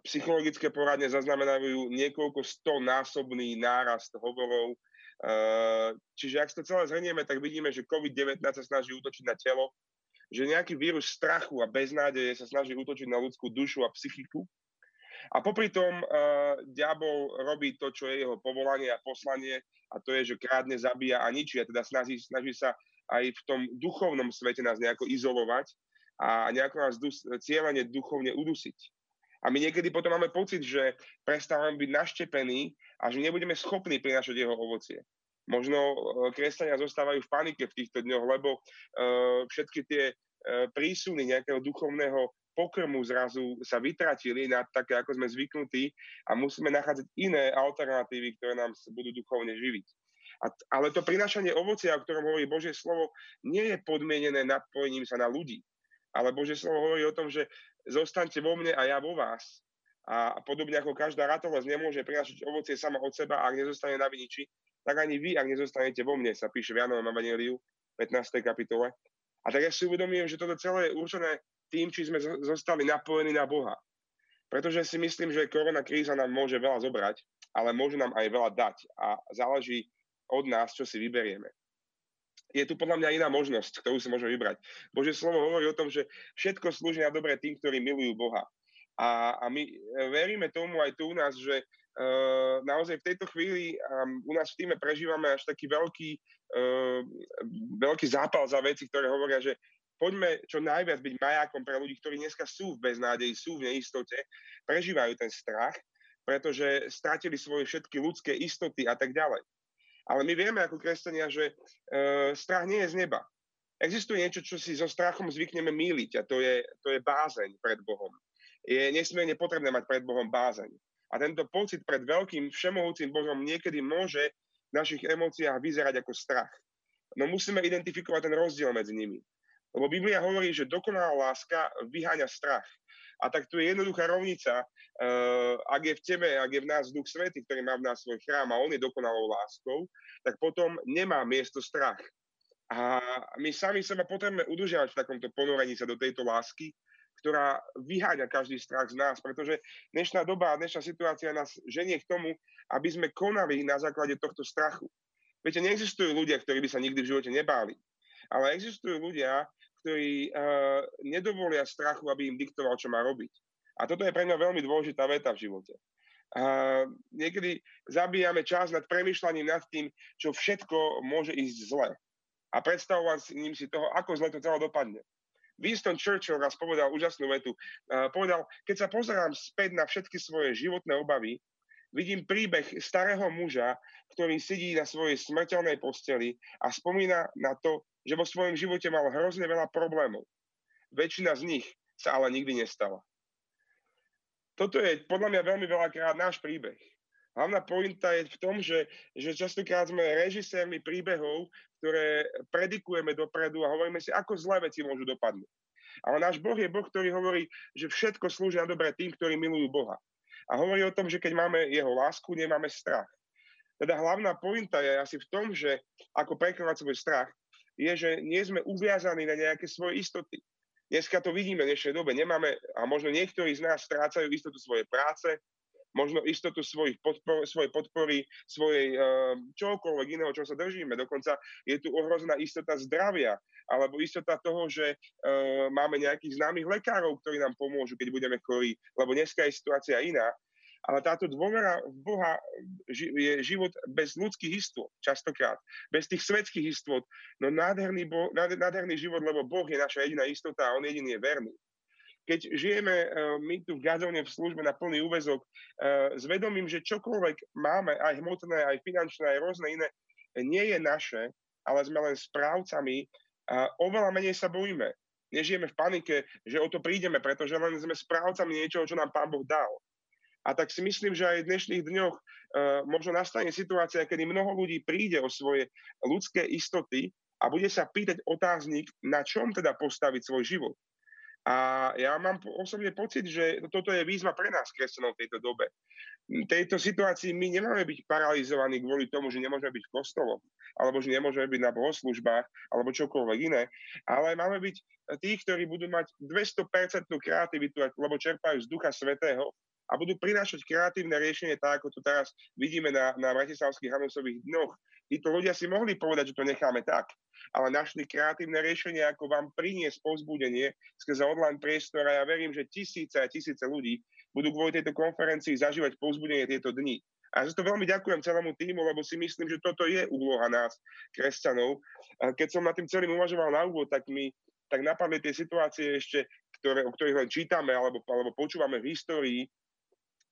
Psychologické poradne zaznamenajú niekoľko stonásobný nárast hovorov. Čiže ak to celé zhrnieme, tak vidíme, že COVID-19 sa snaží útočiť na telo, že nejaký vírus strachu a beznádeje sa snaží útočiť na ľudskú dušu a psychiku. A popri tom diabol robí to, čo je jeho povolanie a poslanie, a to je, že krádne, zabíja a ničí. A teda snaží sa aj v tom duchovnom svete nás nejako izolovať a nejako nás cieľene duchovne udusiť. A my niekedy potom máme pocit, že prestávame byť naštepení a že nebudeme schopní prinášať jeho ovocie. Možno kresťania zostávajú v panike v týchto dňoch, lebo všetky tie prísuny nejakého duchovného pokrmu zrazu sa vytratili na také, ako sme zvyknutí a musíme nachádzať iné alternatívy, ktoré nám budú duchovne živiť. Ale to prinášanie ovocia, o ktorom hovorí Božie slovo, nie je podmienené napojením sa na ľudí. Ale Božie slovo hovorí o tom, že zostaňte vo mne a ja vo vás. A podobne ako každá ratolesť nemôže prinášať ovocie sama od seba, ak nezostane na viniči, tak ani vy, ak nezostanete vo mne, sa píše v Jánovom evanjeliu 15. kapitole. A tak ja si uvedomujem, že toto celé je určené tým, či sme zostali napojení na Boha. Pretože si myslím, že korona kríza nám môže veľa zobrať, ale môže nám aj veľa dať a záleží od nás, čo si vyberieme. Je tu podľa mňa iná možnosť, ktorú si môžeme vybrať. Božie slovo hovorí o tom, že všetko slúži na dobre tým, ktorí milujú Boha. A my veríme tomu aj tu u nás, že naozaj v tejto chvíli u nás v týme prežívame až taký veľký zápal za veci, ktoré hovoria, že poďme čo najviac byť majákom pre ľudí, ktorí dneska sú v beznádeji, sú v neistote, prežívajú ten strach, pretože stratili svoje všetky ľudské istoty a tak ďalej. Ale my vieme ako kresťania, že strach nie je z neba. Existuje niečo, čo si so strachom zvykneme mýliť a to je bázeň pred Bohom. Je nesmierne potrebné mať pred Bohom bázeň. A tento pocit pred veľkým, všemohúcim Bohom niekedy môže v našich emóciách vyzerať ako strach. No musíme identifikovať ten rozdiel medzi nimi. Lebo Biblia hovorí, že dokonalá láska vyháňa strach. A tak tu je jednoduchá rovnica, ak je v tebe, ak je v nás Duch Svätý, ktorý má v nás svoj chrám a on je dokonalou láskou, tak potom nemá miesto strach. A my sami seba potrebujeme udržiavať v takomto ponorení sa do tejto lásky, ktorá vyháňa každý strach z nás, pretože dnešná doba a dnešná situácia nás ženie k tomu, aby sme konali na základe tohto strachu. Viete, neexistujú ľudia, ktorí by sa nikdy v živote nebáli, ale existujú ľudia, ktorí nedovolia strachu, aby im diktoval, čo má robiť. A toto je pre mňa veľmi dôležitá veta v živote. Niekedy zabíjame čas nad premýšľaním nad tým, čo všetko môže ísť zle. A predstavovaním si toho, ako zle to celé dopadne. Winston Churchill raz povedal úžasnú vetu. Povedal, keď sa pozerám späť na všetky svoje životné obavy, vidím príbeh starého muža, ktorý sedí na svojej smrteľnej posteli a spomína na to, že vo svojom živote mal hrozne veľa problémov. Väčšina z nich sa ale nikdy nestala. Toto je podľa mňa veľmi veľakrát náš príbeh. Hlavná pointa je v tom, že častokrát sme režisérmi príbehov, ktoré predikujeme dopredu a hovoríme si, ako zlé veci môžu dopadnúť. Ale náš Boh je Boh, ktorý hovorí, že všetko slúži na dobre tým, ktorí milujú Boha. A hovorí o tom, že keď máme jeho lásku, nemáme strach. Teda hlavná pointa je asi v tom, že ako prekonať svoj strach, je, že nie sme uviazaní na nejaké svoje istoty. Dneska to vidíme v dnešnej dobe. Nemáme, a možno niektorí z nás strácajú istotu svojej práce, možno istotu svojej podpory, svojej čokoľvek iného, čo sa držíme. Dokonca je tu ohrozená istota zdravia, alebo istota toho, že máme nejakých známych lekárov, ktorí nám pomôžu, keď budeme chorí, lebo dneska je situácia iná. Ale táto dôvera v Boha je život bez ľudských istôt, častokrát, bez tých svetských istôt. No nádherný život, lebo Boh je naša jediná istota a on jediný je verný. Keď žijeme my tu v Gazovne v službe na plný úväzok, s vedomím, že čokoľvek máme, aj hmotné, aj finančné, aj rôzne iné, nie je naše, ale sme len správcami, oveľa menej sa bojíme. Nežijeme v panike, že o to prídeme, pretože len sme správcami niečoho, čo nám Pán Boh dal. A tak si myslím, že aj v dnešných dňoch možno nastane situácia, kedy mnoho ľudí príde o svoje ľudské istoty a bude sa pýtať otáznik, na čom teda postaviť svoj život. A ja mám osobne pocit, že toto je výzva pre nás, kresťanov, v tejto dobe. V tejto situácii my nemáme byť paralizovaní kvôli tomu, že nemôžeme byť v kostoloch, alebo že nemôžeme byť na bohoslužbách, alebo čokoľvek iné, ale máme byť tí, ktorí budú mať 200% kreativitu, lebo čerpajú z Ducha Svätého, a budú prinášať kreatívne riešenie, tak ako to teraz vidíme na Bratislavských Hanusových dňoch. Títo ľudia si mohli povedať, že to necháme tak, ale našli kreatívne riešenie, ako vám priniesť povzbudenie skrze online priestor a ja verím, že tisíce a tisíce ľudí budú kvôli tejto konferencii zažívať povzbudenie tieto dni. A za to veľmi ďakujem celému tímu, lebo si myslím, že toto je úloha nás, kresťanov. Keď som nad tým celým uvažoval na úvod, tak napadli tie situácie ešte, o ktorých len čítame alebo počúvame v histórii,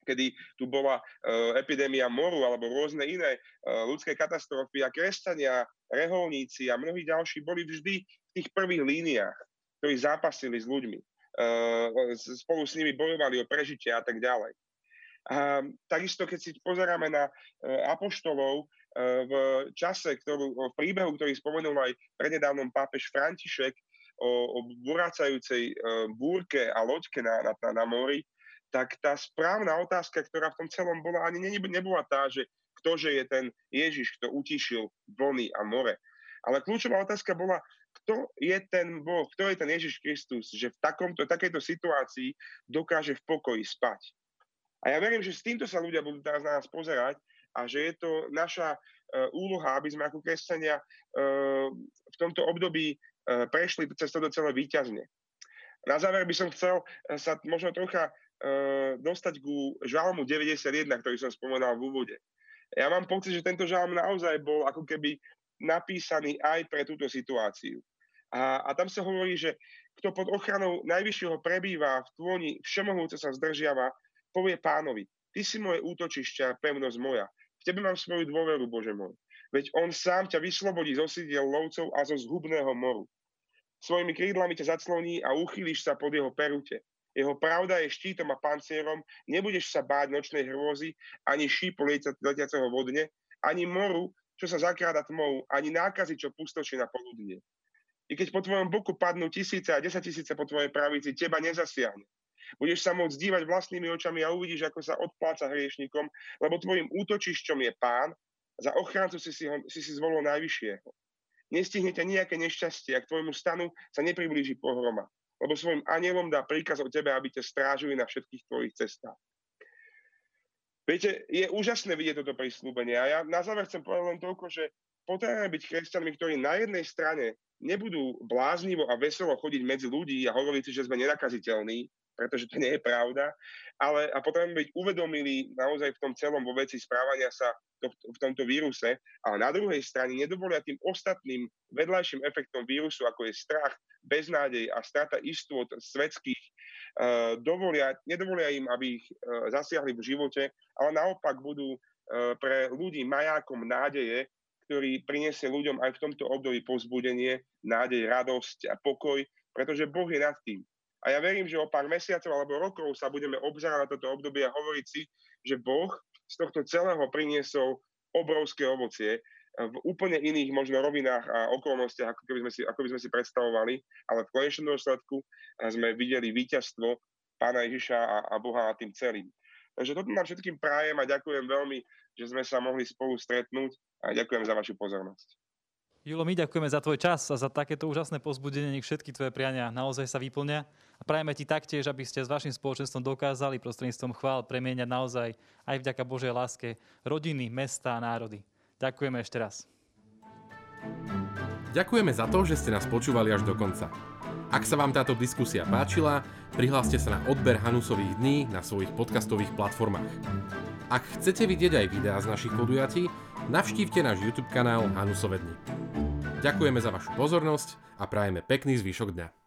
kedy tu bola epidémia moru alebo rôzne iné ľudské katastrofy a kresťania, reholníci a mnohí ďalší boli vždy v tých prvých líniách, ktorí zápasili s ľuďmi, spolu s nimi bojovali o prežitie a tak ďalej. A takisto, keď si pozeráme na apoštolov v čase, v príbehu, ktorý spomenul aj prednedávnom pápež František o burácajúcej búrke a loďke na mori, tak tá správna otázka, ktorá v tom celom bola, ani nebola tá, že ktože je ten Ježiš, kto utišil vlny a more. Ale kľúčová otázka bola, kto je ten Boh, kto je ten Ježiš Kristus, že v takejto situácii dokáže v pokoji spať. A ja verím, že s týmto sa ľudia budú teraz na nás pozerať a že je to naša úloha, aby sme ako kresťania v tomto období prešli cez toto celé víťazne. Na záver by som chcel sa možno trocha dostať ku Žalmu 91, ktorý som spomínal v úvode. Ja mám pocit, že tento žalm naozaj bol ako keby napísaný aj pre túto situáciu. A tam sa hovorí, že kto pod ochranou najvyššieho prebýva, v tôni všemohúce sa zdržiava, povie Pánovi: Ty si moje útočište a pevnosť moja. V tebe mám svoju dôveru, Bože môj. Veď on sám ťa vyslobodí zo sídiel lovcov a zo zhubného moru. Svojimi krídlami ťa zacloní a uchýliš sa pod jeho perute. Jeho pravda je štítom a pancierom, nebudeš sa báť nočnej hrôzy, ani šípu letiaceho vodne, ani moru, čo sa zakráda tmou, ani nákazy, čo pustočí na poludnie. I keď po tvojom boku padnú tisíce a 10 000 po tvojej pravici, teba nezasiahne. Budeš sa môcť dívať vlastnými očami a uvidíš, ako sa odpláca hriešnikom, lebo tvojim útočišťom je Pán, za ochráncu si zvolil najvyššieho. Nestihne ťa nejaké nešťastie a k tvojmu stanu sa nepriblíži pohroma, lebo svojim anielom dá príkaz o tebe, aby ťa strážili na všetkých tvojich cestách. Viete, je úžasné vidieť toto prísľubenie a ja na záver chcem povedať len toľko, že potrebujeme byť kresťanmi, ktorí na jednej strane nebudú bláznivo a veselo chodiť medzi ľudí a hovoriť si, že sme nenakaziteľní, pretože to nie je pravda, ale a potrebujeme byť uvedomili naozaj v tom celom vo veci správania sa v tomto víruse, ale na druhej strane nedovolia tým ostatným vedľajším efektom vírusu, ako je strach, beznádej a strata istôt svetských, nedovolia im, aby ich zasiahli v živote, ale naopak budú pre ľudí majákom nádeje, ktorý prinesie ľuďom aj v tomto období povzbudenie, nádej, radosť a pokoj, pretože Boh je nad tým. A ja verím, že o pár mesiacov alebo rokov sa budeme obzerať na toto obdobie a hovoriť si, že Boh z tohto celého priniesol obrovské ovocie v úplne iných možno rovinách a okolnostiach, ako by sme si predstavovali, ale v konečnom dôsledku sme videli víťazstvo Pána Ježiša a Boha nad tým celým. Takže toto nám všetkým prajem a ďakujem veľmi, že sme sa mohli spolu stretnúť a ďakujem za vašu pozornosť. Julo, my ďakujeme za tvoj čas a za takéto úžasné povzbudenie. Nech všetky tvoje priania naozaj sa vyplnia. A prajeme ti taktiež, aby ste s vašim spoločenstvom dokázali prostredníctvom chvál premieňať naozaj aj vďaka Božej láske rodiny, mesta a národy. Ďakujeme ešte raz. Ďakujeme za to, že ste nás počúvali až do konca. Ak sa vám táto diskusia páčila, prihláste sa na odber Hanusových dní na svojich podcastových platformách. Ak chcete vidieť aj videá z našich podujatí, navštívte náš YouTube kanál Hanusove dny. Ďakujeme za vašu pozornosť a prajeme pekný zvyšok dňa.